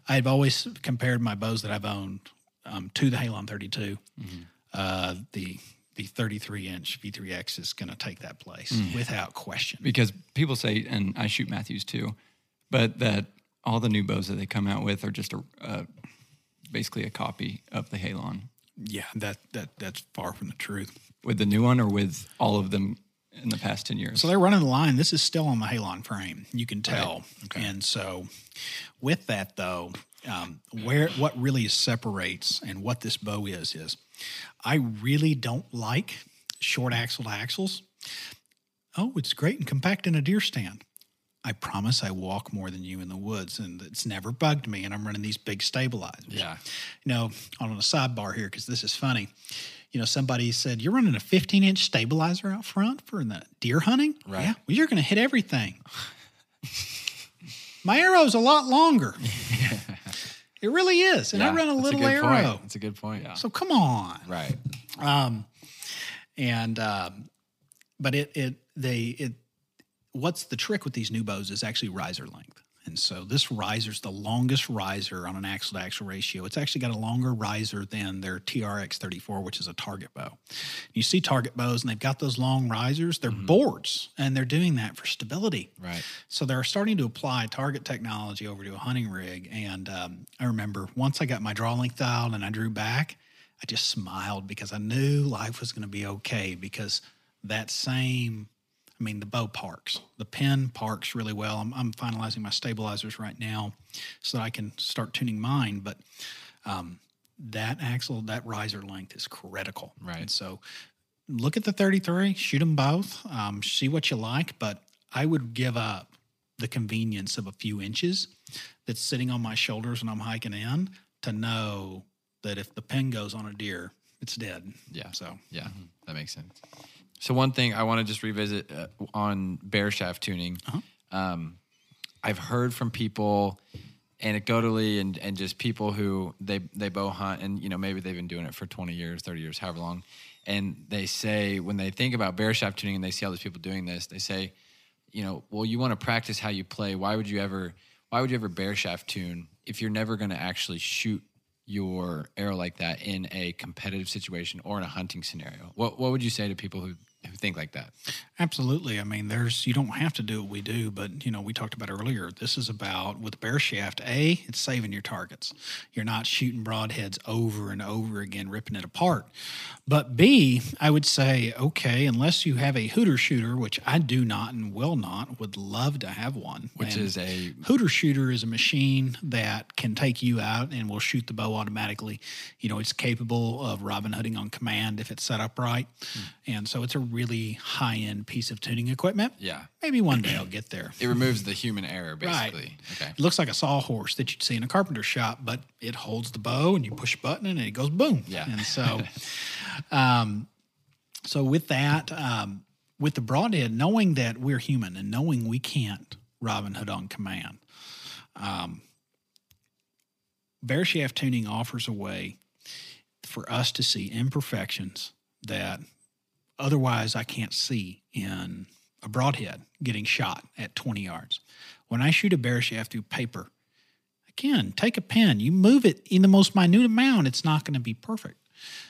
I've always compared my bows that I've owned to the Halon 32. Mm-hmm. The 33-inch V3X is going to take that place without question. Because people say, and I shoot Matthews too, but that all the new bows that they come out with are just basically a copy of the Halon. Yeah, that's far from the truth. With the new one or with all of them in the past 10 years. So they're running the line. This is still on the Halon frame. You can tell. Right. Okay. And so with that, though, what really separates and what this bow is I really don't like short axle to axles. Oh, it's great and compact in a deer stand. I promise I walk more than you in the woods, and it's never bugged me, and I'm running these big stabilizers. Yeah. You know, on a sidebar here, because this is funny. You know, somebody said, you're running a 15-inch stabilizer out front for the deer hunting? Right. Yeah. Well, you're going to hit everything. My arrow's a lot longer. It really is. And I run a little arrow. That's a good point. Yeah. So come on. Right. What's the trick with these new bows is actually riser length. And so this riser's the longest riser on an axle-to-axle ratio. It's actually got a longer riser than their TRX 34, which is a target bow. You see target bows, and they've got those long risers. They're boards, and they're doing that for stability. Right. So they're starting to apply target technology over to a hunting rig. And I remember once I got my draw length dialed and I drew back, I just smiled because I knew life was going to be okay because that same... I mean, the bow parks. The pin parks really well. I'm finalizing my stabilizers right now so that I can start tuning mine. But that axle, that riser length is critical. Right. And so look at the 33, shoot them both, see what you like. But I would give up the convenience of a few inches that's sitting on my shoulders when I'm hiking in to know that if the pin goes on a deer, it's dead. Yeah. So, yeah, that makes sense. So one thing I want to just revisit on bear shaft tuning, I've heard from people anecdotally and just people who they bow hunt and, you know, maybe they've been doing it for 20 years, 30 years, however long. And they say when they think about bear shaft tuning and they see all these people doing this, they say, you know, well, you want to practice how you play. Why would you ever bear shaft tune if you're never going to actually shoot your arrow like that in a competitive situation or in a hunting scenario? What would you say to people who think like that? Absolutely. I mean, you don't have to do what we do, but, you know, we talked about earlier, this is about, with bear shaft, it's saving your targets. You're not shooting broadheads over and over again, ripping it apart. But B, I would say, okay, unless you have a Hooter shooter, which I do not and will not, would love to have one. Hooter shooter is a machine that can take you out and will shoot the bow automatically. You know, it's capable of Robin Hooding on command if it's set up right. And so it's a really high-end piece of tuning equipment. Yeah. Maybe one day I'll get there. It removes the human error, basically. Right. Okay. It looks like a sawhorse that you'd see in a carpenter shop, but it holds the bow and you push a button and it goes boom. Yeah. And so, so with that, with the broadhead, knowing that we're human and knowing we can't Robin Hood on command, bear shaft tuning offers a way for us to see imperfections that otherwise I can't see in a broadhead getting shot at 20 yards. When I shoot a bear shaft through paper, again, take a pen. You move it in the most minute amount, it's not going to be perfect.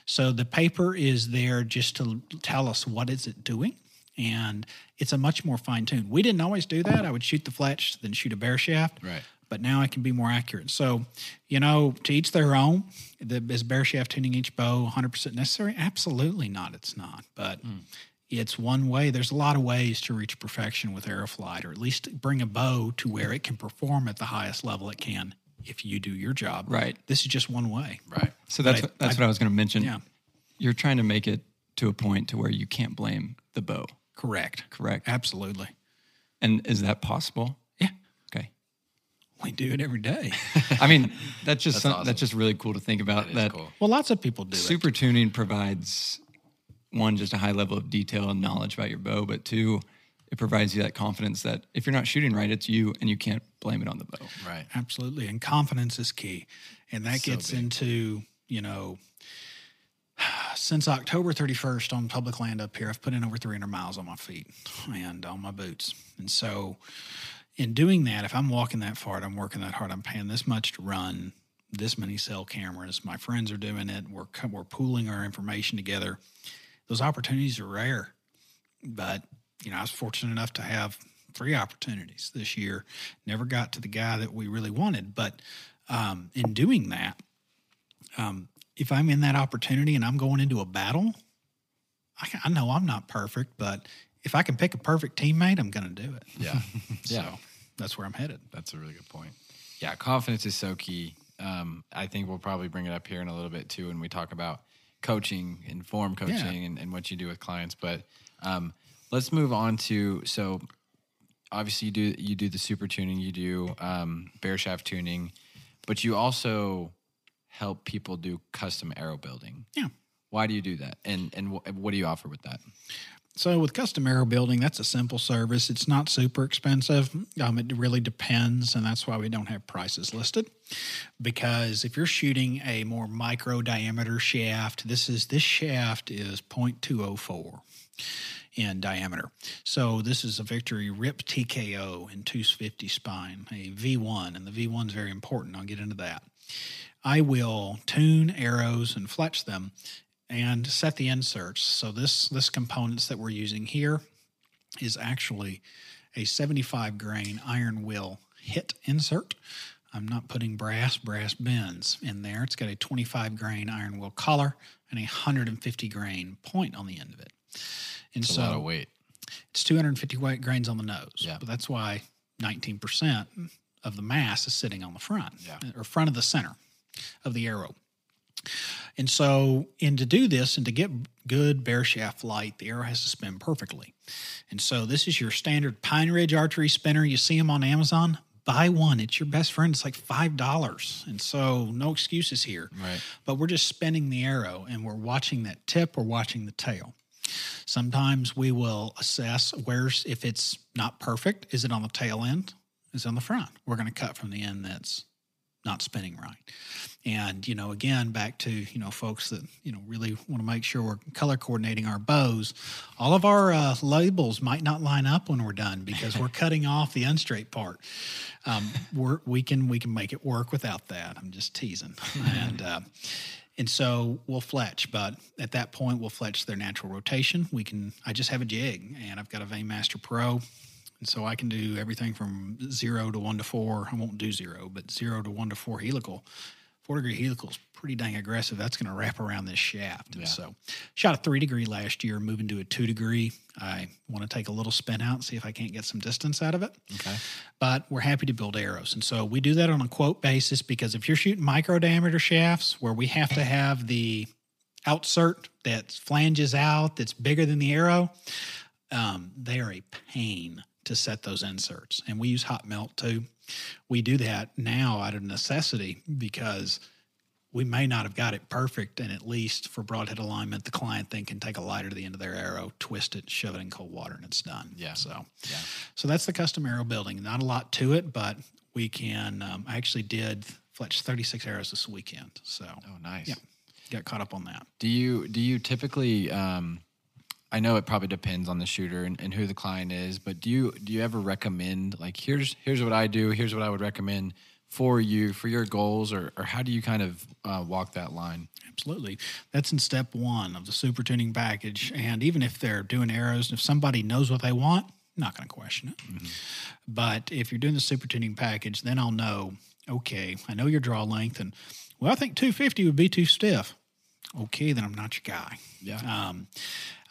So the paper is there just to tell us what is it doing, and it's a much more fine-tuned. We didn't always do that. I would shoot the fletch, then shoot a bear shaft. Right. But now I can be more accurate. So, you know, to each their own. Is bear shaft tuning each bow 100% necessary? Absolutely not. It's not. But it's one way. There's a lot of ways to reach perfection with Aeroflight, or at least bring a bow to where it can perform at the highest level it can if you do your job. Right. This is just one way. Right. So that's what I was going to mention. Yeah. You're trying to make it to a point to where you can't blame the bow. Correct. Absolutely. And is that possible? We do it every day. I mean, that's just really cool to think about. That is cool. Well, lots of people do. Super tuning provides, one, just a high level of detail and knowledge about your bow, but two, it provides you that confidence that if you're not shooting right, it's you, and you can't blame it on the bow. Right. Absolutely. And confidence is key. And that gets into, you know, since October 31st on public land up here, I've put in over 300 miles on my feet and on my boots. And so, in doing that, if I'm walking that far and I'm working that hard, I'm paying this much to run this many cell cameras, my friends are doing it, we're pooling our information together. Those opportunities are rare. But, you know, I was fortunate enough to have 3 opportunities this year. Never got to the guy that we really wanted. But in doing that, if I'm in that opportunity and I'm going into a battle, I know I'm not perfect, but if I can pick a perfect teammate, I'm going to do it. Yeah. So that's where I'm headed. That's a really good point. Yeah, confidence is so key. I think we'll probably bring it up here in a little bit too when we talk about coaching, informed coaching, and what you do with clients. But let's move on to, so obviously you do the super tuning, you do bear shaft tuning, but you also help people do custom aero building. Yeah. Why do you do that? And what do you offer with that? So with custom aero building, that's a simple service. It's not super expensive. It really depends, and that's why we don't have prices listed. Because if you're shooting a more micro diameter shaft, this shaft is 0.204 in diameter. So this is a Victory RIP TKO in 250 spine, a V1, and the V1 is very important. I'll get into that. I will tune arrows and fletch them and set the inserts. So this components that we're using here is actually a 75 grain iron wheel hit insert. I'm not putting brass bends in there. It's got a 25 grain iron wheel collar and a 150 grain point on the end of it. And it's so a lot of weight. It's 250 weight grains on the nose. Yeah. But that's why 19% of the mass is sitting on the front, or front of the center of the arrow. And so, and to do this and to get good bear shaft flight, the arrow has to spin perfectly. And so this is your standard Pine Ridge archery spinner. You see them on Amazon. Buy one. It's your best friend. It's like $5. And so no excuses here. Right. But we're just spinning the arrow and we're watching that tip. We're watching the tail. Sometimes we will assess if it's not perfect, is it on the tail end? Is it on the front? We're going to cut from the end that's not spinning right. And, again, back to, folks that, really want to make sure we're color coordinating our bows. All of our labels might not line up when we're done because we're cutting off the unstraight part. We can make it work without that. I'm just teasing. And so we'll fletch, but at that point we'll fletch their natural rotation. I just have a jig and I've got a Veinmaster Pro. And so I can do everything from 0 to 1 to 4. I won't do 0, but 0 to 1 to 4 helical. 4 degree helical is pretty dang aggressive. That's going to wrap around this shaft. Yeah. And so shot a 3 degree last year, moving to a 2 degree. I want to take a little spin out and see if I can't get some distance out of it. Okay. But we're happy to build arrows. And so we do that on a quote basis because if you're shooting micro diameter shafts where we have to have the outsert that flanges out, that's bigger than the arrow, they are a pain to set those inserts. And we use hot melt too. We do that now out of necessity because we may not have got it perfect, and at least for broadhead alignment, the client then can take a lighter to the end of their arrow, twist it, shove it in cold water, and it's done. Yeah. So that's the custom arrow building. Not a lot to it, but we can I actually did fletch 36 arrows this weekend. So oh, nice. Yeah, got caught up on that. Do you typically I know it probably depends on the shooter and who the client is, but do you ever recommend, like, here's what I do, here's what I would recommend for you, for your goals, or how do you kind of walk that line? Absolutely. That's in step one of the super tuning package. And even if they're doing arrows and if somebody knows what they want, I'm not going to question it. Mm-hmm. But if you're doing the super tuning package, then I'll know, okay, I know your draw length, and, well, I think 250 would be too stiff. Okay, then I'm not your guy. Yeah.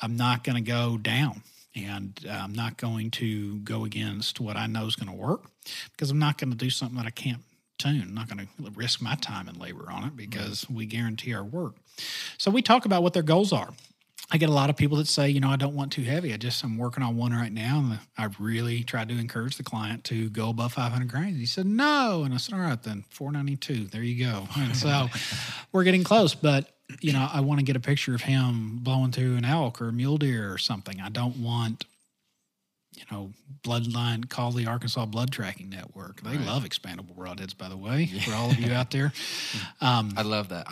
I'm not going to go down, and I'm not going to go against what I know is going to work because I'm not going to do something that I can't tune. I'm not going to risk my time and labor on it because we guarantee our work. So we talk about what their goals are. I get a lot of people that say, I don't want too heavy. I'm working on one right now, and I really tried to encourage the client to go above 500 grains. He said, no. And I said, all right, then 492. There you go. And so we're getting close, but I want to get a picture of him blowing through an elk or a mule deer or something. I don't want, Bloodline, call the Arkansas Blood Tracking Network. They right. love expandable broadheads, by the way, for all of you out there. I love that.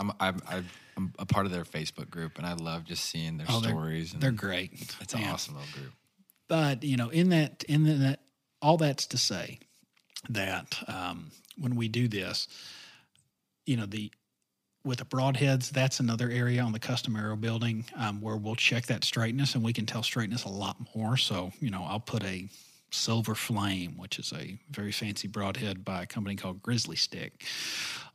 I'm a part of their Facebook group, and I love just seeing their stories. They're great. It's an awesome little group. But, in that, all that's to say that when we do this, with the broadheads, that's another area on the custom arrow building where we'll check that straightness, and we can tell straightness a lot more. So, I'll put a Silver Flame, which is a very fancy broadhead by a company called Grizzly Stick.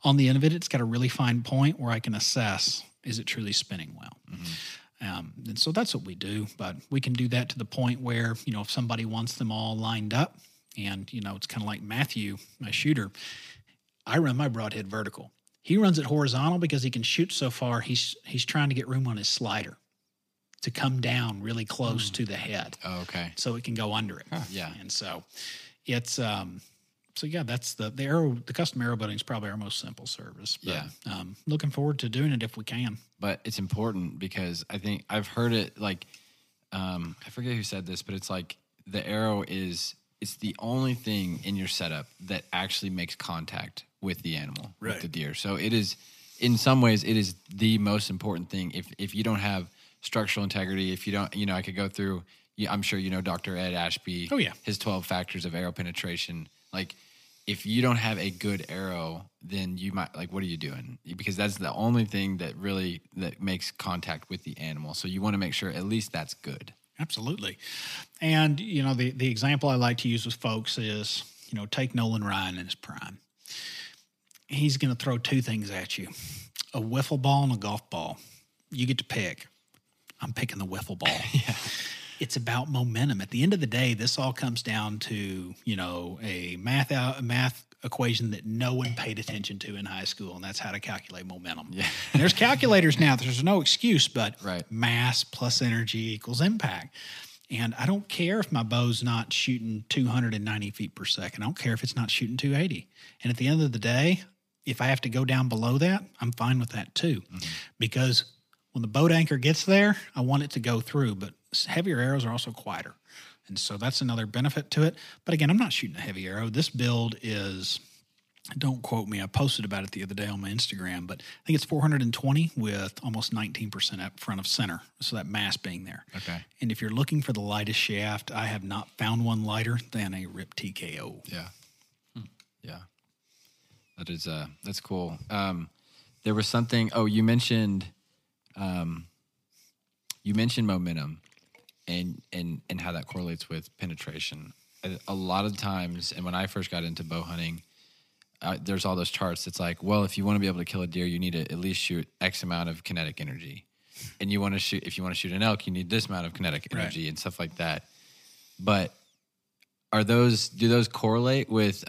On the end of it, it's got a really fine point where I can assess, is it truly spinning well? Mm-hmm. And so that's what we do, but we can do that to the point where, you know, if somebody wants them all lined up and, you know, it's kind of like Matthew, my shooter, I run my broadhead vertical. He runs it horizontal because he can shoot so far. He's trying to get room on his slider to come down really close to the head. Oh, okay. So it can go under it. Huh, yeah. And so it's, so yeah, that's the arrow, the custom arrow building is probably our most simple service. But, yeah. Looking forward to doing it if we can. But it's important because I think I've heard it like, I forget who said this, but it's like the arrow is, it's the only thing in your setup that actually makes contact with the animal, right, with the deer. So it is, in some ways, it is the most important thing. If you don't have structural integrity, if you don't, you know, I could go through, I'm sure you know Dr. Ed Ashby, his 12 factors of arrow penetration. Like, if you don't have a good arrow, then you might, like, what are you doing? Because that's the only thing that really, that makes contact with the animal. So you want to make sure at least that's good. Absolutely. And, you know, the example I like to use with folks is, you know, take Nolan Ryan in his prime. He's going to throw two things at you, a wiffle ball and a golf ball. You get to pick. I'm picking the wiffle ball. Yeah. It's about momentum. At the end of the day, this all comes down to, you know, a math equation that no one paid attention to in high school, and that's how to calculate momentum. Yeah. And there's calculators now. There's no excuse, but right, mass plus energy equals impact. And I don't care if my bow's not shooting 290 feet per second. I don't care if it's not shooting 280. And at the end of the day, if I have to go down below that, I'm fine with that too, because when the boat anchor gets there, I want it to go through, but heavier arrows are also quieter. And so that's another benefit to it. But again, I'm not shooting a heavy arrow. This build is, don't quote me, I posted about it the other day on my Instagram, but I think it's 420 with almost 19% up front of center. So that mass being there. Okay. And if you're looking for the lightest shaft, I have not found one lighter than a RIP TKO. Yeah. Yeah. That is, that's cool. There was something, you mentioned... you mentioned momentum and how that correlates with penetration. A lot of times, and when I first got into bow hunting, there's all those charts. It's like, well, if you want to be able to kill a deer, you need to at least shoot X amount of kinetic energy. And you want to shoot, if you want to shoot an elk, you need this amount of kinetic energy, right, and stuff like that. But are those, do those correlate with,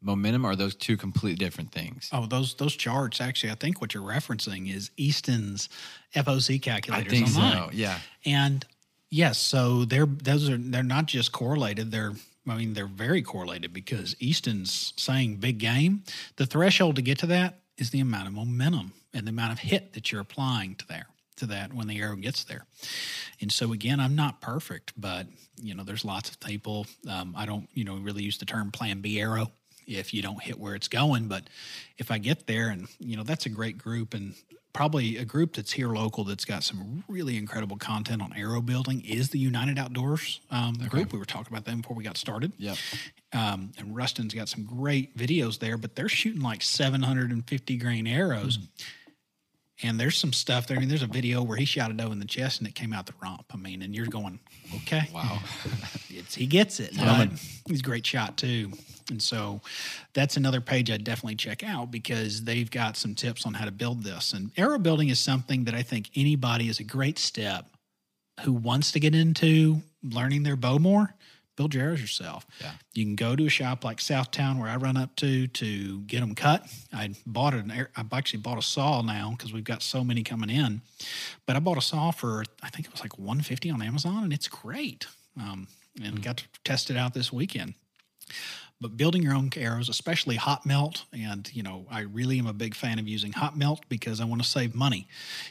momentum, or are those two completely different things? Oh, those charts, actually, I think what you're referencing is Easton's FOC calculators online. I think online. So, yeah. And yes, so they're not just correlated, they're very correlated, because Easton's saying big game, the threshold to get to that is the amount of momentum and the amount of hit that you're applying to that when the arrow gets there. And so again, I'm not perfect, but you know, there's lots of people, I don't, you know, really use the term plan B arrow if you don't hit where it's going. But if I get there, and, you know, that's a great group, and probably a group that's here local that's got some really incredible content on arrow building is the United Outdoors group. We were talking about them before we got started. Yeah. And Rustin's got some great videos there, but they're shooting like 750 grain arrows. And there's some stuff there. I mean, there's a video where he shot a doe in the chest and it came out the rump. I mean, and you're going, okay. Wow. He gets it. Yeah. He's a great shot too. And so that's another page I'd definitely check out, because they've got some tips on how to build this. And arrow building is something that I think anybody is a great step who wants to get into learning their bow more. Build your arrows yourself. Yeah. You can go to a shop like Southtown, where I run up to get them cut. I've actually bought a saw now because we've got so many coming in. But I bought a saw for, I think it was like $150 on Amazon, and it's great. And got to test it out this weekend. But building your own arrows, especially hot melt, and, you know, I really am a big fan of using hot melt because I want to save money.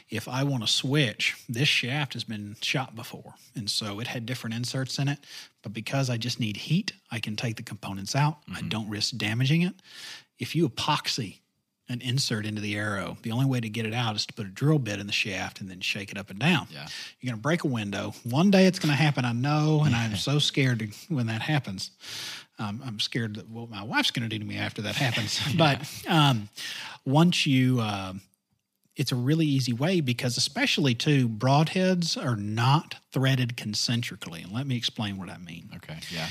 If I want to switch, this shaft has been shot before, and so it had different inserts in it. But because I just need heat, I can take the components out. I don't risk damaging it. If you epoxy an insert into the arrow, the only way to get it out is to put a drill bit in the shaft and then shake it up and down. Yeah. You're going to break a window. One day it's going to happen, I know, and I'm so scared when that happens. I'm scared that what my wife's going to do to me after that happens. Yeah. But once you, it's a really easy way, because especially too, broadheads are not threaded concentrically. And let me explain what I mean. Okay, yeah.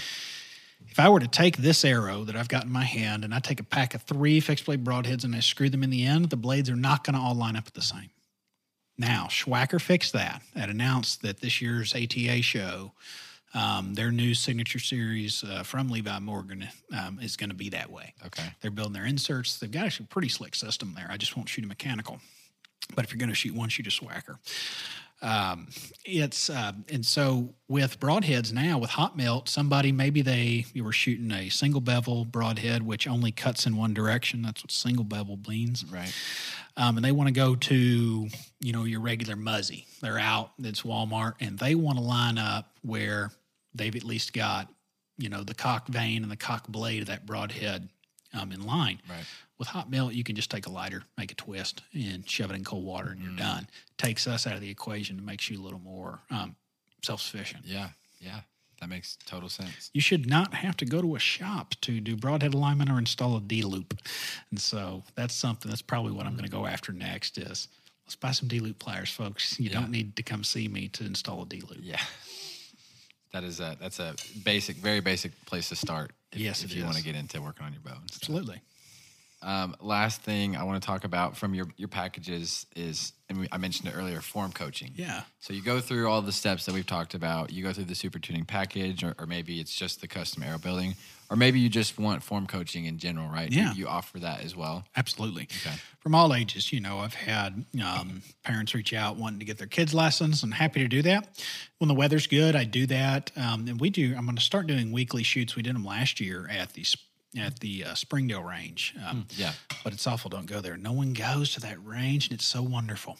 If I were to take this arrow that I've got in my hand and I take a pack of 3 fixed blade broadheads and I screw them in the end, the blades are not going to all line up at the same. Now, Schwacker fixed that and announced that this year's ATA show, their new signature series from Levi Morgan is going to be that way. Okay. They're building their inserts. They've got actually a pretty slick system there. I just won't shoot a mechanical. But if you're going to shoot one, shoot a Schwacker. And so with broadheads now, with hot melt, somebody, maybe you were shooting a single bevel broadhead, which only cuts in one direction. That's what single bevel means. Right. And they want to go to, your regular Muzzy. They're out, it's Walmart, and they want to line up where they've at least got, the cock vein and the cock blade of that broadhead in line. Right. With hot melt, you can just take a lighter, make a twist, and shove it in cold water, and you're done. Takes us out of the equation and makes you a little more self-sufficient. Yeah. That makes total sense. You should not have to go to a shop to do broadhead alignment or install a D-loop. And so that's something, that's probably what I'm going to go after next is, let's buy some D-loop pliers, folks. You don't need to come see me to install a D-loop. Yeah. That's a basic, very basic place to start if you want to get into working on your bow and stuff. Absolutely. Last thing I want to talk about from your packages is, I mentioned it earlier, form coaching. Yeah. So you go through all the steps that we've talked about. You go through the super tuning package, or maybe it's just the custom arrow building, or maybe you just want form coaching in general, right? Yeah. You offer that as well. Absolutely. Okay. From all ages, I've had parents reach out wanting to get their kids' lessons. I'm happy to do that. When the weather's good, I do that. And I'm going to start doing weekly shoots. We did them last year at the Springdale range. But it's awful. Don't go there. No one goes to that range, and it's so wonderful.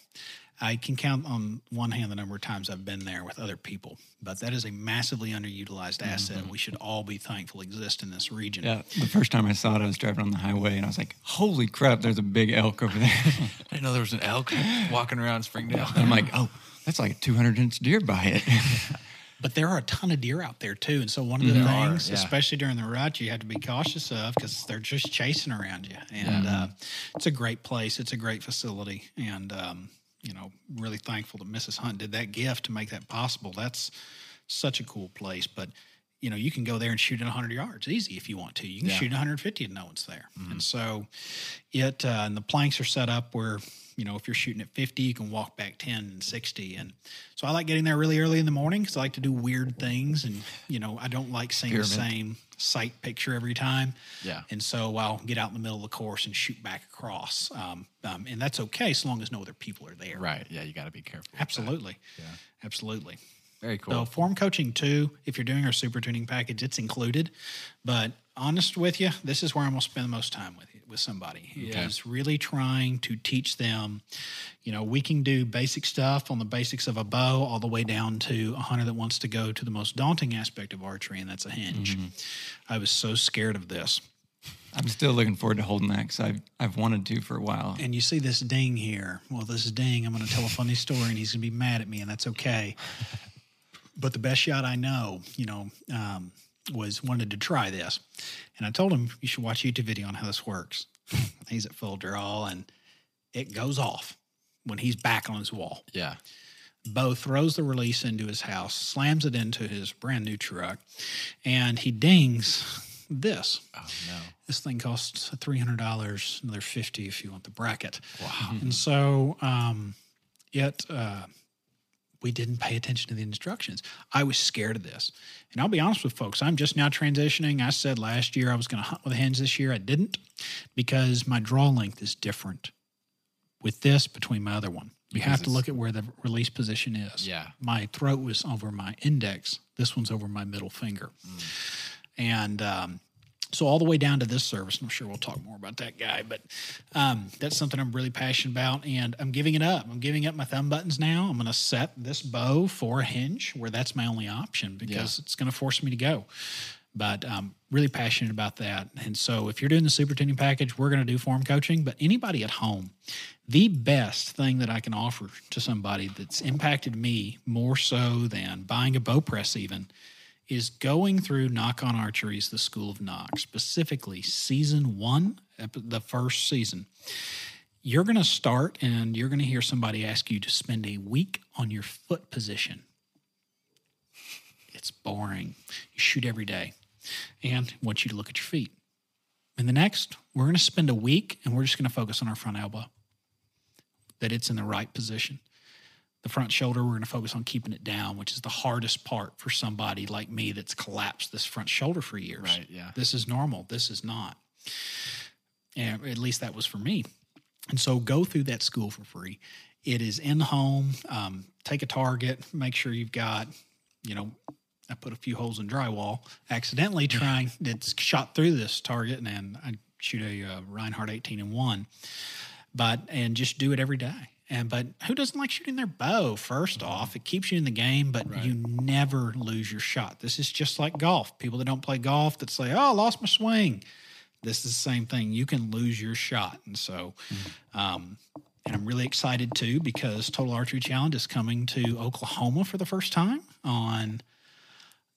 I can count on one hand the number of times I've been there with other people, but that is a massively underutilized asset. We should all be thankful exists in this region. Yeah, the first time I saw it, I was driving on the highway, and I was like, holy crap, there's a big elk over there. I didn't know there was an elk walking around Springdale. And I'm like, oh, that's like a 200-inch deer by it. But there are a ton of deer out there, too. And so one of the things, especially during the rut, you have to be cautious of because they're just chasing around you. And it's a great place. It's a great facility. And, really thankful that Mrs. Hunt did that gift to make that possible. That's such a cool place. But, you can go there and shoot at 100 yards easy if you want to. You can shoot 150 and no one's there. Mm-hmm. And so and the planks are set up where – if you're shooting at 50, you can walk back 10 and 60. And so I like getting there really early in the morning because I like to do weird things. And, I don't like seeing the same sight picture every time. Yeah. And so I'll get out in the middle of the course and shoot back across. And that's okay as long as no other people are there. Right. Yeah, you got to be careful. Absolutely. Yeah. Absolutely. Very cool. So form coaching, too, if you're doing our super tuning package, it's included. But honest with you, this is where I'm going to spend the most time with somebody. Okay. Is really trying to teach them, we can do basic stuff on the basics of a bow all the way down to a hunter that wants to go to the most daunting aspect of archery, and that's a hinge. Mm-hmm. I was so scared of this. I'm still looking forward to holding that because I've wanted to for a while. And you see this ding here. Well, this ding, I'm going to tell a funny story, and he's going to be mad at me, and that's okay. But the best shot I know, wanted to try this. And I told him, you should watch a YouTube video on how this works. He's at full draw, and it goes off when he's back on his wall. Yeah. Bo throws the release into his house, slams it into his brand-new truck, and he dings this. Oh, no. This thing costs $300, another $50 if you want the bracket. Wow. And so we didn't pay attention to the instructions. I was scared of this. And I'll be honest with folks, I'm just now transitioning. I said last year I was going to hunt with a hinge. This year I didn't because my draw length is different with this between my other one. You have to look at where the release position is. Yeah. My throat was over my index. This one's over my middle finger. And so all the way down to this service, and I'm sure we'll talk more about that guy, but that's something I'm really passionate about, and I'm giving it up. I'm giving up my thumb buttons now. I'm going to set this bow for a hinge where that's my only option because it's going to force me to go. But I'm really passionate about that. And so if you're doing the super tuning package, we're going to do form coaching. But anybody at home, the best thing that I can offer to somebody that's impacted me more so than buying a bow press even is going through Knock on Archery's The School of Knock, specifically season 1, the first season. You're going to start and you're going to hear somebody ask you to spend a week on your foot position. It's boring. You shoot every day and I want you to look at your feet. In the next, we're going to spend a week and we're just going to focus on our front elbow, that it's in the right position. the front shoulder, we're going to focus on keeping it down, which is the hardest part for somebody like me that's collapsed this front shoulder for years. Right, yeah. This is normal. This is not. And at least that was for me. And so go through that school for free. It is in the home. Take a target. Make sure you've got, you know, I put a few holes in drywall accidentally trying to shot through this target, and I shoot a Reinhardt 18-1. And just do it every day. But who doesn't like shooting their bow? First off, it keeps you in the game, but right. You never lose your shot. This is just like golf. People that don't play golf that say, "Oh, I lost my swing." This is the same thing. You can lose your shot. And so, and I'm really excited too, because Total Archery Challenge is coming to Oklahoma for the first time on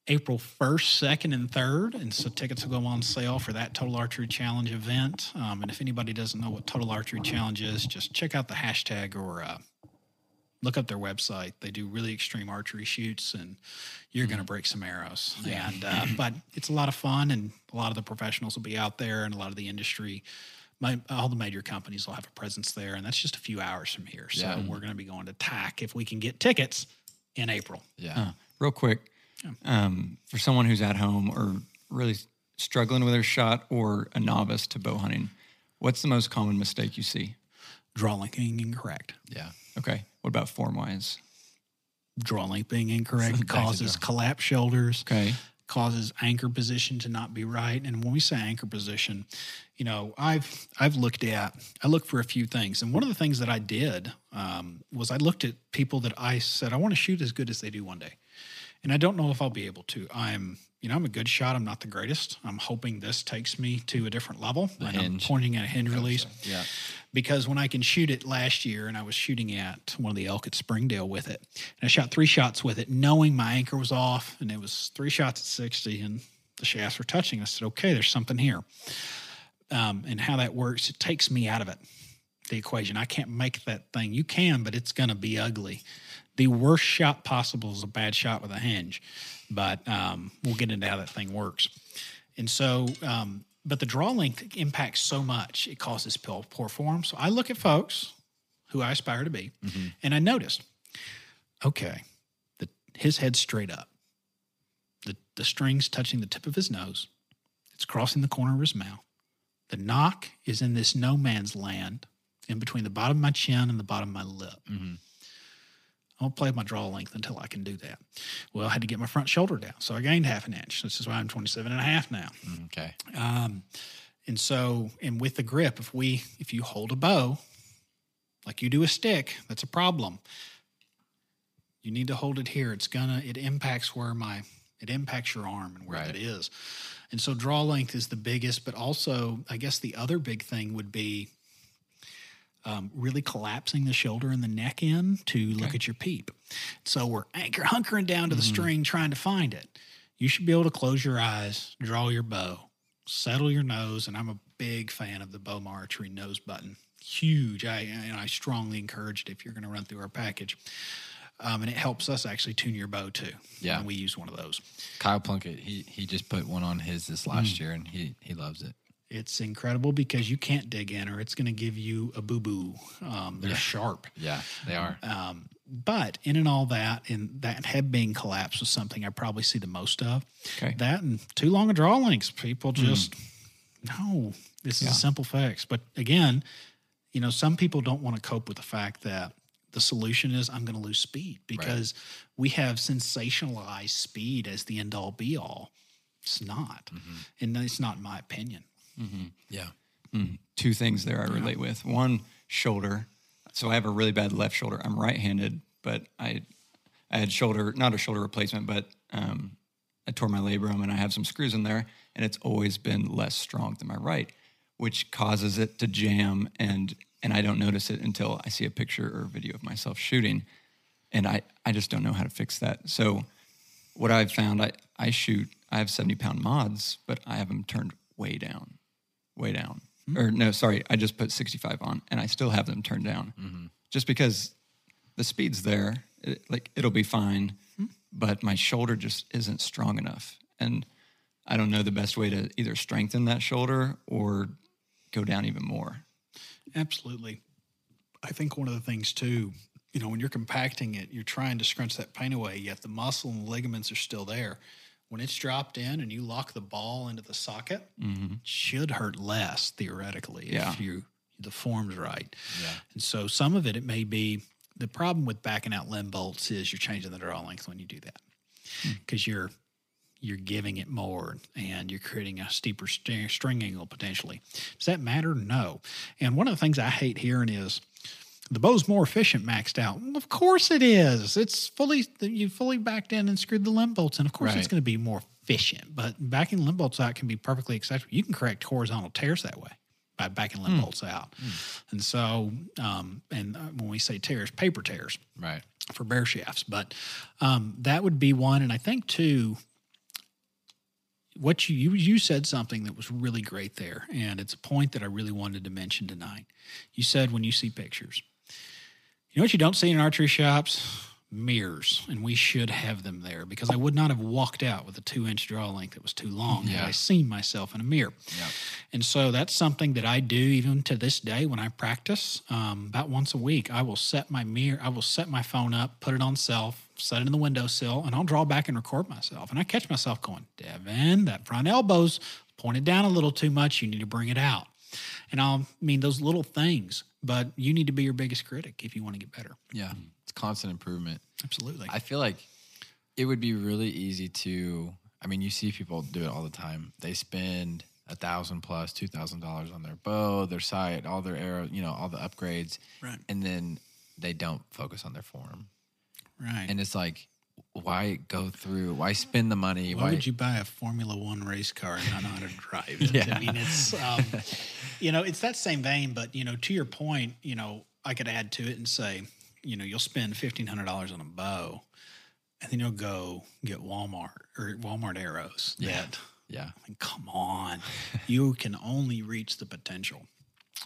April 1st, 2nd, and 3rd. And so tickets will go on sale for that Total Archery Challenge event. And if anybody doesn't know what Total Archery Challenge is, just check out the hashtag or look up their website. They do really extreme archery shoots, and you're going to break some arrows. Yeah. But it's a lot of fun, and a lot of the professionals will be out there, and a lot of the industry. All the major companies will have a presence there, and that's just a few hours from here. So we're going to be going to TAC if we can get tickets in April. Yeah. Real quick. For someone who's at home or really struggling with their shot, or a novice to bow hunting, what's the most common mistake you see? Draw length being incorrect. Yeah. Okay. What about form-wise? Draw length being incorrect causes collapsed shoulders. Okay. Causes anchor position to not be right. And when we say anchor position, you know, I look for a few things. And one of the things that I did was I looked at people that I said, I want to shoot as good as they do one day. And I don't know if I'll be able to. I'm a good shot. I'm not the greatest. I'm hoping this takes me to a different level. I'm pointing at a hinge release. Yeah. Because when I can shoot it last year, and I was shooting at one of the elk at Springdale with it, and I shot 3 shots with it, knowing my anchor was off, and it was 3 shots at 60, and the shafts were touching. I said, okay, there's something here. And how that works, it takes me out of it, the equation. I can't make that thing. You can, but it's going to be ugly. The worst shot possible is a bad shot with a hinge, but we'll get into how that thing works. And so, but the draw length impacts so much, it causes poor form. So I look at folks who I aspire to be, and I noticed, okay, his head's straight up. The string's touching the tip of his nose. It's crossing the corner of his mouth. The nock is in this no man's land in between the bottom of my chin and the bottom of my lip. I'll play my draw length until I can do that. Well, I had to get my front shoulder down, so I gained half an inch. This is why I'm 27.5 now. Okay. And with the grip, if you hold a bow like you do a stick, that's a problem. You need to hold it here. It impacts your arm and where that is. And so draw length is the biggest, but also I guess the other big thing would be really collapsing the shoulder and the neck in to look at your peep. So we're hunkering down to the string trying to find it. You should be able to close your eyes, draw your bow, settle your nose, and I'm a big fan of the Bowma Archery nose button. Huge. I strongly encourage it if you're going to run through our package. And it helps us actually tune your bow too. Yeah. And we use one of those. Kyle Plunkett, he just put one on his this last year, and he loves it. It's incredible because you can't dig in, or it's going to give you a boo-boo. They're sharp. Yeah, they are. But in and all that, and that head being collapsed was something I probably see the most of. Okay. That and too long a draw lengths. People just, no, this is a simple fix. But again, you know, some people don't want to cope with the fact that the solution is I'm going to lose speed, because we have sensationalized speed as the end-all, be-all. It's not. And it's not my opinion. Yeah. 2 things there I relate with. One, shoulder. So I have a really bad left shoulder. I'm right-handed, but I had shoulder, not a shoulder replacement, but I tore my labrum, and I have some screws in there, and it's always been less strong than my right, which causes it to jam, and I don't notice it until I see a picture or a video of myself shooting, and I just don't know how to fix that. So what I've found, I have 70-pound mods, but I have them turned way down. Or no, sorry, I just put 65 on, and I still have them turned down, just because the speed's there. It'll be fine, but my shoulder just isn't strong enough, and I don't know the best way to either strengthen that shoulder or go down even more. Absolutely. I think one of the things too you know, when you're compacting it, you're trying to scrunch that pain away, yet the muscle and ligaments are still there. When it's dropped in and you lock the ball into the socket, mm-hmm. it should hurt less theoretically if the form's right. Yeah. And so some of it may be the problem with backing out limb bolts is you're changing the draw length when you do that because you're giving it more and you're creating a steeper string angle potentially. Does that matter? No. And one of the things I hate hearing is, the bow's more efficient maxed out. Well, of course it is. It's fully backed in and screwed the limb bolts in. Of course it's going to be more efficient, but backing limb bolts out can be perfectly acceptable. You can correct horizontal tears that way by backing limb bolts out. And so, and when we say tears, paper tears for bear shafts, but that would be one. And I think too, what you said something that was really great there. And it's a point that I really wanted to mention tonight. You said, when you see pictures, you know what you don't see in archery shops? Mirrors. And we should have them there because I would not have walked out with a 2-inch draw length that was too long had I seen myself in a mirror. Yep. And so that's something that I do even to this day when I practice. About once a week, I will set my mirror, I will set my phone up, put it on self, set it in the windowsill, and I'll draw back and record myself. And I catch myself going, Devin, that front elbow's pointed down a little too much. You need to bring it out. And those little things, but you need to be your biggest critic if you want to get better. Yeah. It's constant improvement. Absolutely. I feel like it would be really easy to, you see people do it all the time. They spend $1,000 plus, $2,000 on their bow, their sight, all their arrow, all the upgrades. Right. And then they don't focus on their form. Right. And it's like, why go through? Why spend the money? Why would you buy a Formula One race car and not know how to drive it? Yeah. It's, it's that same vein, but, to your point, I could add to it and say, you'll spend $1,500 on a bow and then you'll go get Walmart or Walmart arrows. Yeah. Come on. You can only reach the potential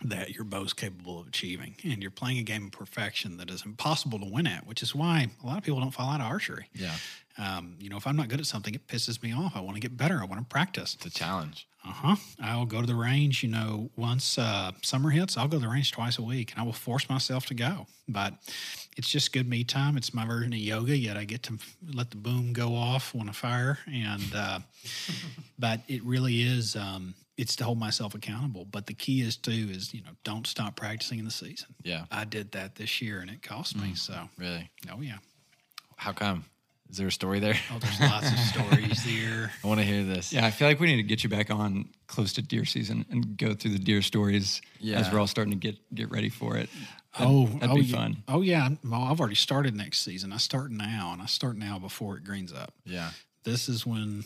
that your bow's capable of achieving. And you're playing a game of perfection that is impossible to win at, which is why a lot of people don't fall out of archery. Yeah. If I'm not good at something, it pisses me off. I want to get better. I want to practice. It's a challenge. Uh-huh. I'll go to the range, once summer hits, I'll go to the range twice a week and I will force myself to go. But it's just good me time. It's my version of yoga, yet I get to let the boom go off when I fire. And, but it really is, it's to hold myself accountable. But the key is don't stop practicing in the season. Yeah. I did that this year and it cost me. So really? Oh, yeah. How come? Is there a story there? Oh, there's lots of stories there. I want to hear this. Yeah, I feel like we need to get you back on close to deer season and go through the deer stories as we're all starting to get ready for it. That'd be fun. Oh, yeah. Well, I've already started next season. I start now before it greens up. Yeah. This is when,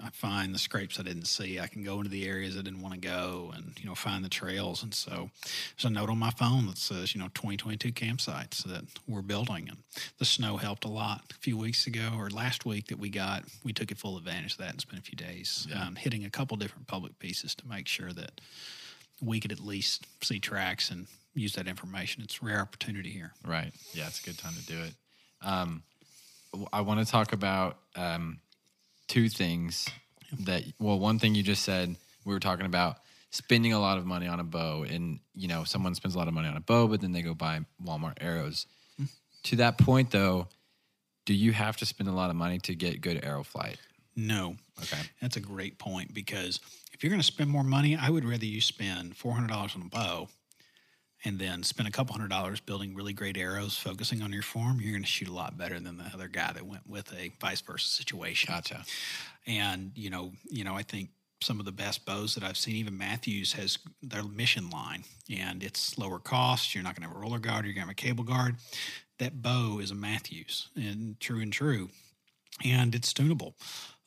I find the scrapes I didn't see. I can go into the areas I didn't want to go and, find the trails. And so there's a note on my phone that says, 2022 campsites that we're building. And the snow helped a lot a few weeks ago or last week that we took it full advantage of that and spent a few days hitting a couple different public pieces to make sure that we could at least see tracks and use that information. It's a rare opportunity here. Right. Yeah, it's a good time to do it. I want to talk about two things one thing you just said, we were talking about spending a lot of money on a bow and, someone spends a lot of money on a bow, but then they go buy Walmart arrows. Mm-hmm. To that point though, do you have to spend a lot of money to get good arrow flight? No. Okay. That's a great point because if you're going to spend more money, I would rather you spend $400 on a bow and then spend a couple $100 building really great arrows, focusing on your form. You're going to shoot a lot better than the other guy that went with a vice versa situation. Gotcha. And I think some of the best bows that I've seen, even Matthews has their Mission line, and it's lower cost. You're not going to have a roller guard. You're going to have a cable guard. That bow is a Matthews, and true, and it's tunable.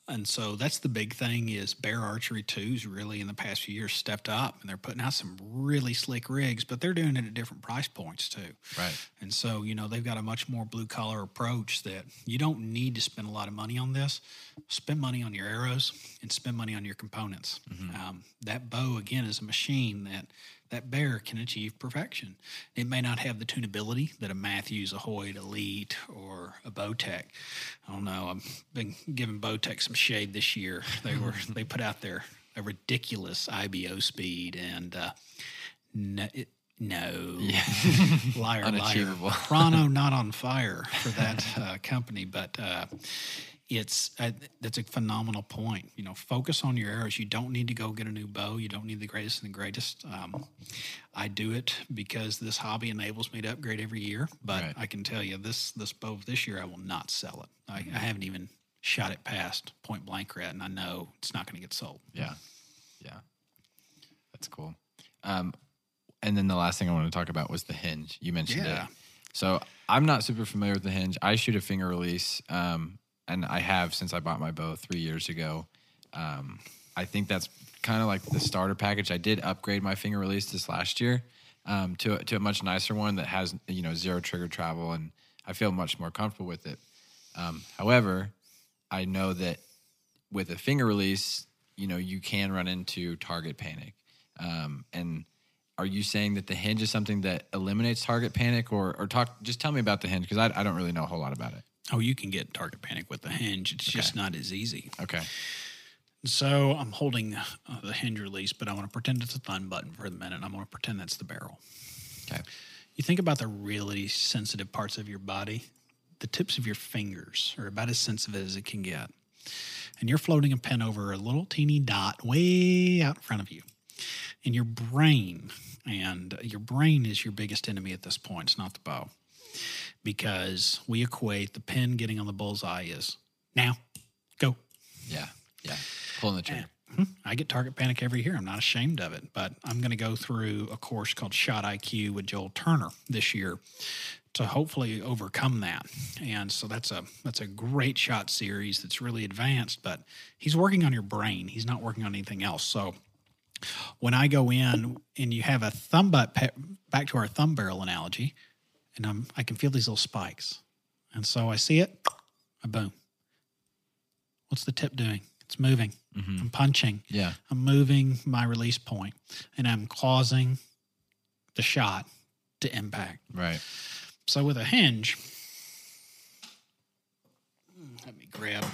And so that's the big thing is Bear Archery 2's really in the past few years stepped up and they're putting out some really slick rigs, but they're doing it at different price points too. Right. And so, they've got a much more blue collar approach that you don't need to spend a lot of money on this. Spend money on your arrows and spend money on your components. Mm-hmm. That bow, again, is a machine that Bear can achieve perfection. It may not have the tunability that a Matthews, a Hoyt, Elite, or a Bowtech. I don't know. I've been giving Bowtech some shade this year. They put out there a ridiculous IBO speed, and No. Yeah. Liar, liar. Toronto not on fire for that company, but that's a phenomenal point. You know, focus on your arrows. You don't need to go get a new bow. You don't need the greatest and the greatest. I do it because this hobby enables me to upgrade every year, but right. I can tell you this bow this year, I will not sell it. I haven't even shot it past point blank yet, and I know it's not going to get sold. Yeah. Yeah. That's cool. And then the last thing I wanted to talk about was the hinge. You mentioned it. So I'm not super familiar with the hinge. I shoot a finger release, and I have since I bought my bow 3 years ago. I think that's kind of like the starter package. I did upgrade my finger release this last year to a much nicer one that has, you know, zero trigger travel, and I feel much more comfortable with it. However, I know that with a finger release, you know, you can run into target panic, and are you saying that the hinge is something that eliminates target panic, or talk? Just tell me about the hinge, because I don't really know a whole lot about it. Oh, you can get target panic with the hinge. It's just not as easy. Okay. So I'm holding the hinge release, but I want to pretend it's a thumb button for the minute. And I want to pretend that's the barrel. Okay. You think about the really sensitive parts of your body. The tips of your fingers are about as sensitive as it can get. And you're floating a pen over a little teeny dot way out in front of you. And your brain is your biggest enemy at this point. It's not the bow, because we equate the pen getting on the bullseye is now, go. Yeah, pulling the trigger. I get target panic every year. I'm not ashamed of it, but I'm going to go through a course called Shot IQ with Joel Turner this year to hopefully overcome that. And so that's a great shot series that's really advanced, but he's working on your brain. He's not working on anything else. So when I go in and you have a thumb butt, back to our thumb barrel analogy, and I can feel these little spikes. And so I see it, boom. What's the tip doing? It's moving. Mm-hmm. I'm punching. Yeah. I'm moving my release point, and I'm causing the shot to impact. Right. So with a hinge, let me grab...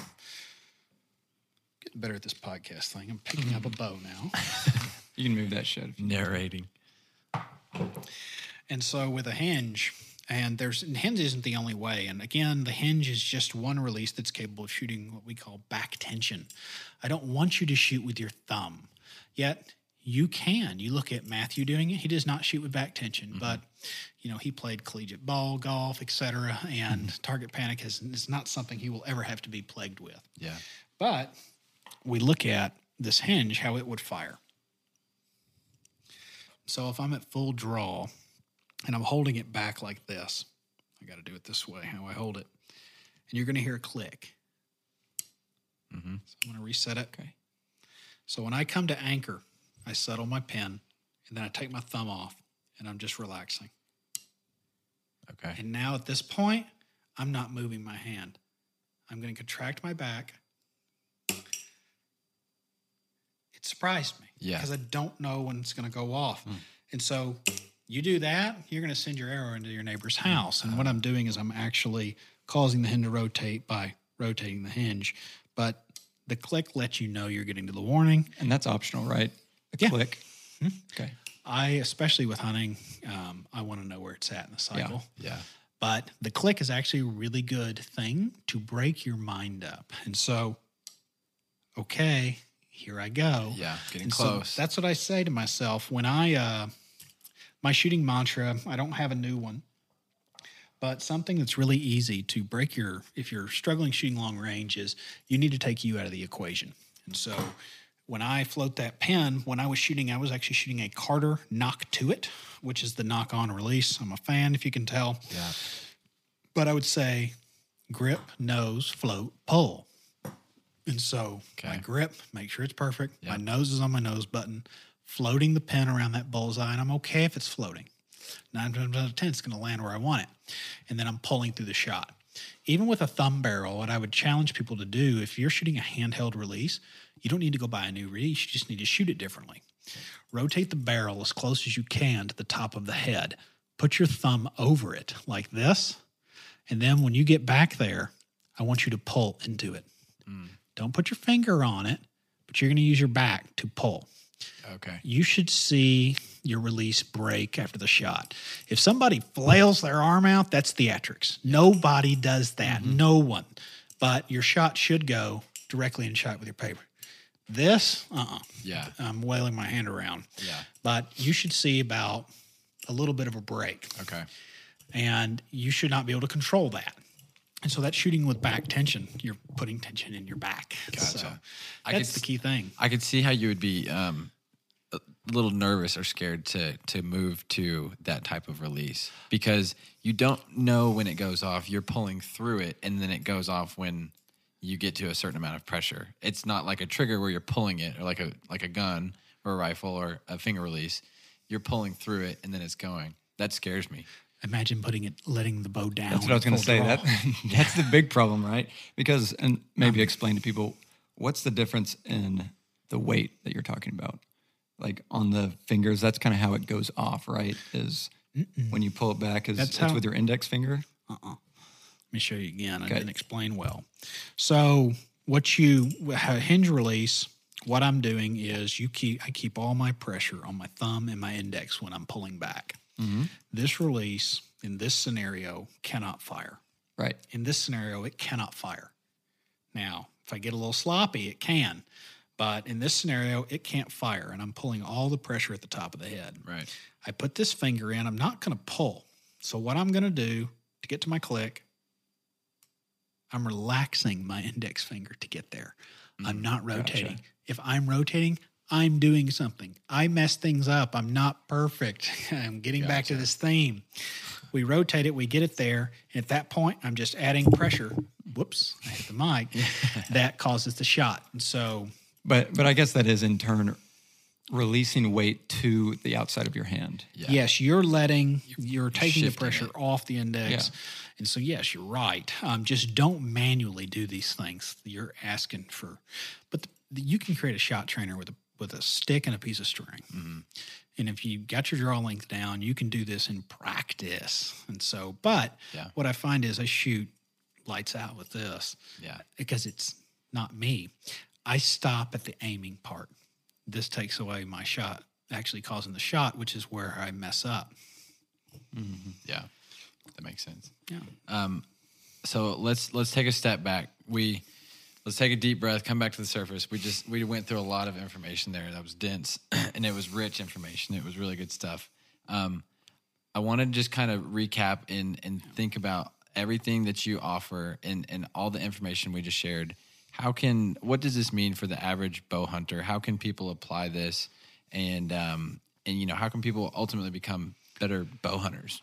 Getting better at this podcast thing. I'm picking up a bow now. You can move that shit. Narrating. And so with a hinge, hinge isn't the only way. And again, the hinge is just one release that's capable of shooting what we call back tension. I don't want you to shoot with your thumb. Yet you can. You look at Matthew doing it. He does not shoot with back tension, but you know, he played collegiate ball, golf, etc. And target panic is not something he will ever have to be plagued with. Yeah. But we look at this hinge, how it would fire. So if I'm at full draw and I'm holding it back like this, I got to do it this way, how I hold it. And you're going to hear a click. Mm-hmm. So I'm going to reset it. Okay. So when I come to anchor, I settle my pen, and then I take my thumb off, and I'm just relaxing. Okay. And now at this point, I'm not moving my hand. I'm going to contract my back. It surprised me because I don't know when it's going to go off. And so you do that, you're going to send your arrow into your neighbor's house. And what I'm doing is I'm actually causing the hinge to rotate by rotating the hinge. But the click lets you know you're getting to the warning. And that's optional, right? The click. Mm-hmm. Okay. Especially with hunting, I want to know where it's at in the cycle. Yeah. But the click is actually a really good thing to break your mind up. And so, okay, here I go. Yeah, getting close. So that's what I say to myself. When my shooting mantra, I don't have a new one, but something that's really easy to break if you're struggling shooting long range is you need to take you out of the equation. And so when I float that pen, when I was shooting, I was actually shooting a Carter knock to it, which is the knock on release. I'm a fan, if you can tell. Yeah. But I would say grip, nose, float, pull. And so my grip, make sure it's perfect. Yep. My nose is on my nose button, floating the pen around that bullseye, and I'm okay if it's floating. 9 times out of 10, it's going to land where I want it. And then I'm pulling through the shot. Even with a thumb barrel, what I would challenge people to do, if you're shooting a handheld release, you don't need to go buy a new release. You just need to shoot it differently. Rotate the barrel as close as you can to the top of the head. Put your thumb over it like this. And then when you get back there, I want you to pull into it. Don't put your finger on it, but you're going to use your back to pull. Okay. You should see your release break after the shot. If somebody flails their arm out, that's theatrics. Nobody does that. Mm-hmm. No one. But your shot should go directly in shot with your paper. This, yeah, I'm wailing my hand around. Yeah. But you should see about a little bit of a break. Okay. And you should not be able to control that. And so that's shooting with back tension. You're putting tension in your back. Gotcha. So that's the key thing. I could see how you would be a little nervous or scared to move to that type of release because you don't know when it goes off. You're pulling through it, and then it goes off when you get to a certain amount of pressure. It's not like a trigger where you're pulling it, or like a gun or a rifle or a finger release. You're pulling through it, and then it's going. That scares me. Imagine letting the bow down. That's what I was going to say. That's the big problem, right? Because, and maybe explain to people, what's the difference in the weight that you're talking about? Like on the fingers, that's kind of how it goes off, right? Is when you pull it back, it's with your index finger? Let me show you again. Okay. I didn't explain well. So hinge release, what I'm doing is I keep all my pressure on my thumb and my index when I'm pulling back. Mm-hmm. This release in this scenario cannot fire. Right. In this scenario, it cannot fire. Now, if I get a little sloppy, it can. But in this scenario, it can't fire, and I'm pulling all the pressure at the top of the head. Right. I put this finger in. I'm not going to pull. So what I'm going to do to get to my click, I'm relaxing my index finger to get there. Mm-hmm. I'm not rotating. Gotcha. If I'm rotating, I'm doing something. I mess things up. I'm not perfect. I'm getting back to this theme. We rotate it. We get it there. And at that point, I'm just adding pressure. Whoops, I hit the mic. That causes the shot. And so, but I guess that is in turn releasing weight to the outside of your hand. Yeah. Yes, you're taking the pressure off the index. Yeah. And so, yes, you're right. Just don't manually do these things. You're asking for, but you can create a shot trainer with a stick and a piece of string. Mm-hmm. And if you got your draw length down, you can do this in practice. And so, what I find is I shoot lights out with this because it's not me. I stop at the aiming part. This takes away my shot, actually causing the shot, which is where I mess up. Mm-hmm. Yeah. That makes sense. Yeah. So let's take a step back. Let's take a deep breath, come back to the surface. We went through a lot of information there that was dense, and it was rich information. It was really good stuff. I want to just kind of recap and think about everything that you offer and all the information we just shared. What does this mean for the average bow hunter? How can people apply this? And how can people ultimately become better bow hunters?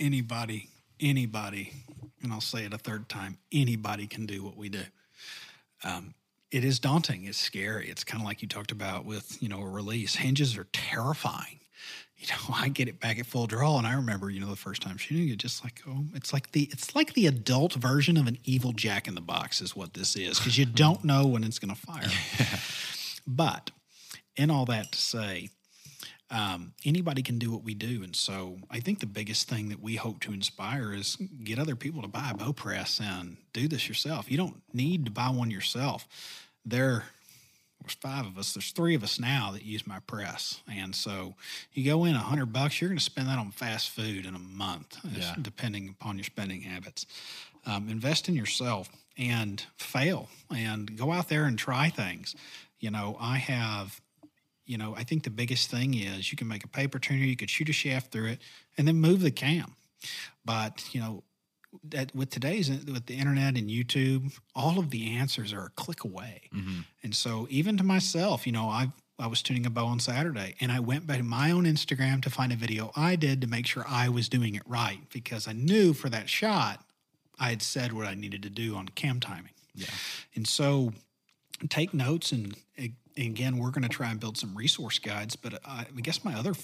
Anybody, and I'll say it a third time, anybody can do what we do. It is daunting. It's scary. It's kind of like you talked about with, a release. Hinges are terrifying. I get it back at full draw, and I remember, the first time shooting it, just like, oh, it's like the adult version of an evil Jack in the Box is what this is, because you don't know when it's going to fire. Yeah. But in all that to say, anybody can do what we do. And so I think the biggest thing that we hope to inspire is get other people to buy a bow press and do this yourself. You don't need to buy one yourself. There was 5 of us. There's 3 of us now that use my press. And so you go in $100, you're going to spend that on fast food in a month, depending upon your spending habits. Invest in yourself and fail and go out there and try things. I think the biggest thing is you can make a paper tuner, you could shoot a shaft through it, and then move the cam. But, that with the internet and YouTube, all of the answers are a click away. Mm-hmm. And so even to myself, I was tuning a bow on Saturday, and I went back to my own Instagram to find a video I did to make sure I was doing it right, because I knew for that shot I had said what I needed to do on cam timing. Yeah. And so take notes and again, we're going to try and build some resource guides, but I guess my other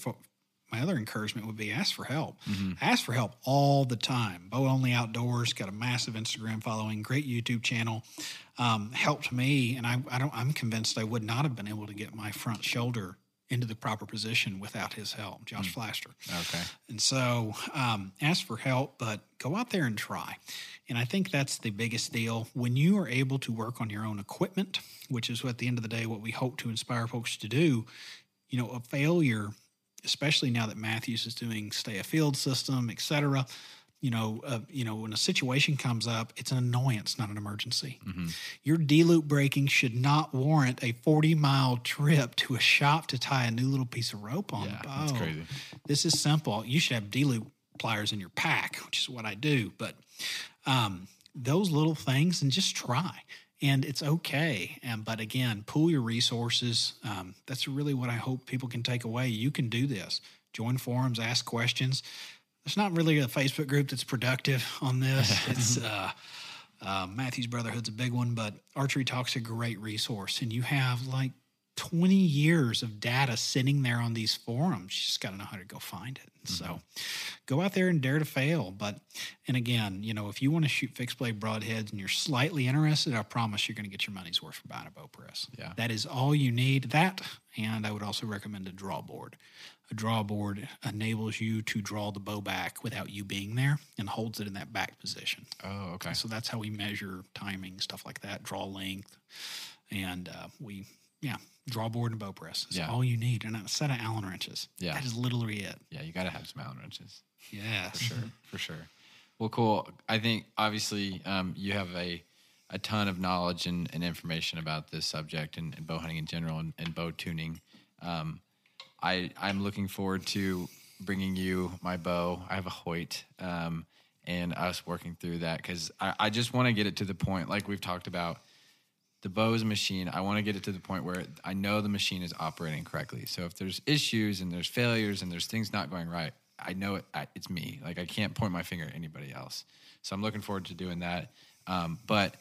encouragement would be ask for help. Mm-hmm. Ask for help all the time. Bow Only Outdoors got a massive Instagram following, great YouTube channel, helped me, and I'm convinced I would not have been able to get my front shoulder into the proper position without his help, Josh Flaster. Okay. And so ask for help, but go out there and try. And I think that's the biggest deal. When you are able to work on your own equipment, which is at the end of the day what we hope to inspire folks to do, you know, a failure, especially now that Matthews is doing stay a field system, et cetera, when a situation comes up, it's an annoyance, not an emergency. Mm-hmm. Your D-loop braking should not warrant a 40-mile trip to a shop to tie a new little piece of rope on. Yeah, that's crazy. This is simple. You should have D-loop pliers in your pack, which is what I do. But those little things, and just try. And it's okay. But again, pool your resources. That's really what I hope people can take away. You can do this. Join forums, ask questions. There's not really a Facebook group that's productive on this. It's Matthews Brotherhood's a big one, but Archery Talk's a great resource. And you have like 20 years of data sitting there on these forums. You just got to know how to go find it. Mm-hmm. So go out there and dare to fail. And again, if you want to shoot fixed blade broadheads and you're slightly interested, I promise you're going to get your money's worth from buying a bow press. Yeah. That is all you need. And I would also recommend a draw board. A draw board enables you to draw the bow back without you being there and holds it in that back position. Oh, okay. So that's how we measure timing, stuff like that, draw length. And draw board and bow press. That's all you need. And a set of Allen wrenches. Yeah. That is literally it. Yeah, you got to have some Allen wrenches. Yeah. For sure. Well, cool. I think, obviously, you have a ton of knowledge and information about this subject and bow hunting in general and bow tuning. I'm looking forward to bringing you my bow. I have a Hoyt, and us working through that because I just want to get it to the point, like we've talked about, the bow is a machine. I want to get it to the point where I know the machine is operating correctly. So if there's issues and there's failures and there's things not going right, I know it's me. Like, I can't point my finger at anybody else. So I'm looking forward to doing that. But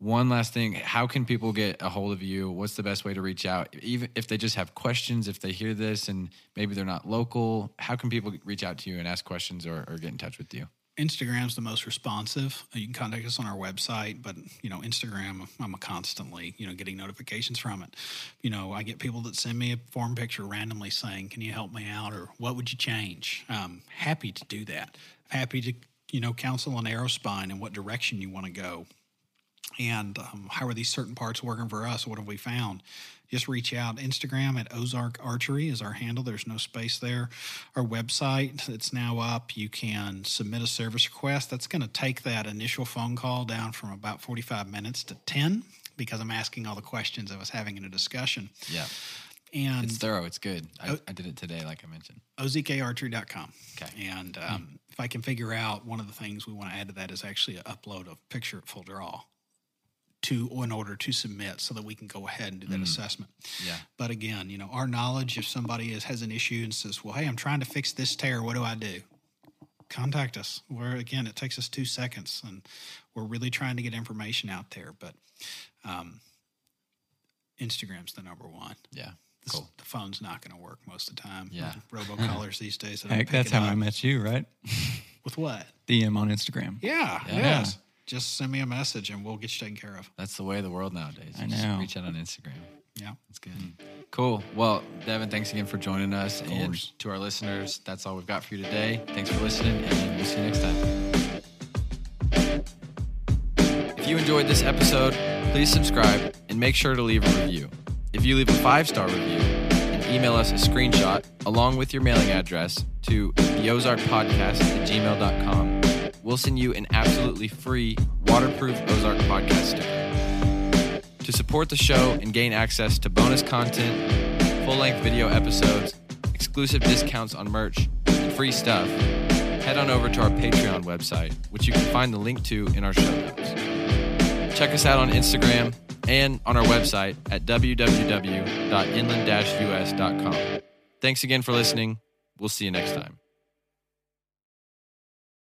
one last thing, how can people get a hold of you? What's the best way to reach out? Even if they just have questions, if they hear this and maybe they're not local, how can people reach out to you and ask questions or get in touch with you? Instagram's the most responsive. You can contact us on our website, but, Instagram, I'm constantly, getting notifications from it. I get people that send me a form picture randomly saying, can you help me out? Or what would you change? Happy to do that. Happy to, counsel on AeroSpine and what direction you want to go. And how are these certain parts working for us? What have we found? Just reach out. Instagram at Ozark Archery is our handle. There's no space there. Our website, it's now up. You can submit a service request. That's going to take that initial phone call down from about 45 minutes to 10 because I'm asking all the questions I was having in a discussion. Yeah. And it's thorough. It's good. I did it today, like I mentioned. OZKArchery.com. Okay. And if I can figure out, one of the things we want to add to that is actually upload a picture at full draw in order to submit so that we can go ahead and do that assessment. Yeah. But again, our knowledge, if somebody has an issue and says, well, hey, I'm trying to fix this tear, what do I do? Contact us. Where, again, it takes us 2 seconds, and we're really trying to get information out there. But Instagram's the number one. Yeah. Cool. The phone's not going to work most of the time. Yeah. Robocallers these days. Heck, that's how I met you, right? With what? DM on Instagram. Yeah. Yes. Just send me a message and we'll get you taken care of. That's the way of the world nowadays. I know. Just reach out on Instagram. Yeah. That's good. Cool. Well, Devin, thanks again for joining us. And to our listeners, that's all we've got for you today. Thanks for listening, and we'll see you next time. If you enjoyed this episode, please subscribe and make sure to leave a review. If you leave a 5-star review and email us a screenshot along with your mailing address to theozarkpodcast@gmail.com, we'll send you an absolutely free waterproof Ozark podcast sticker. To support the show and gain access to bonus content, full-length video episodes, exclusive discounts on merch, and free stuff, head on over to our Patreon website, which you can find the link to in our show notes. Check us out on Instagram and on our website at www.inland-us.com. Thanks again for listening. We'll see you next time.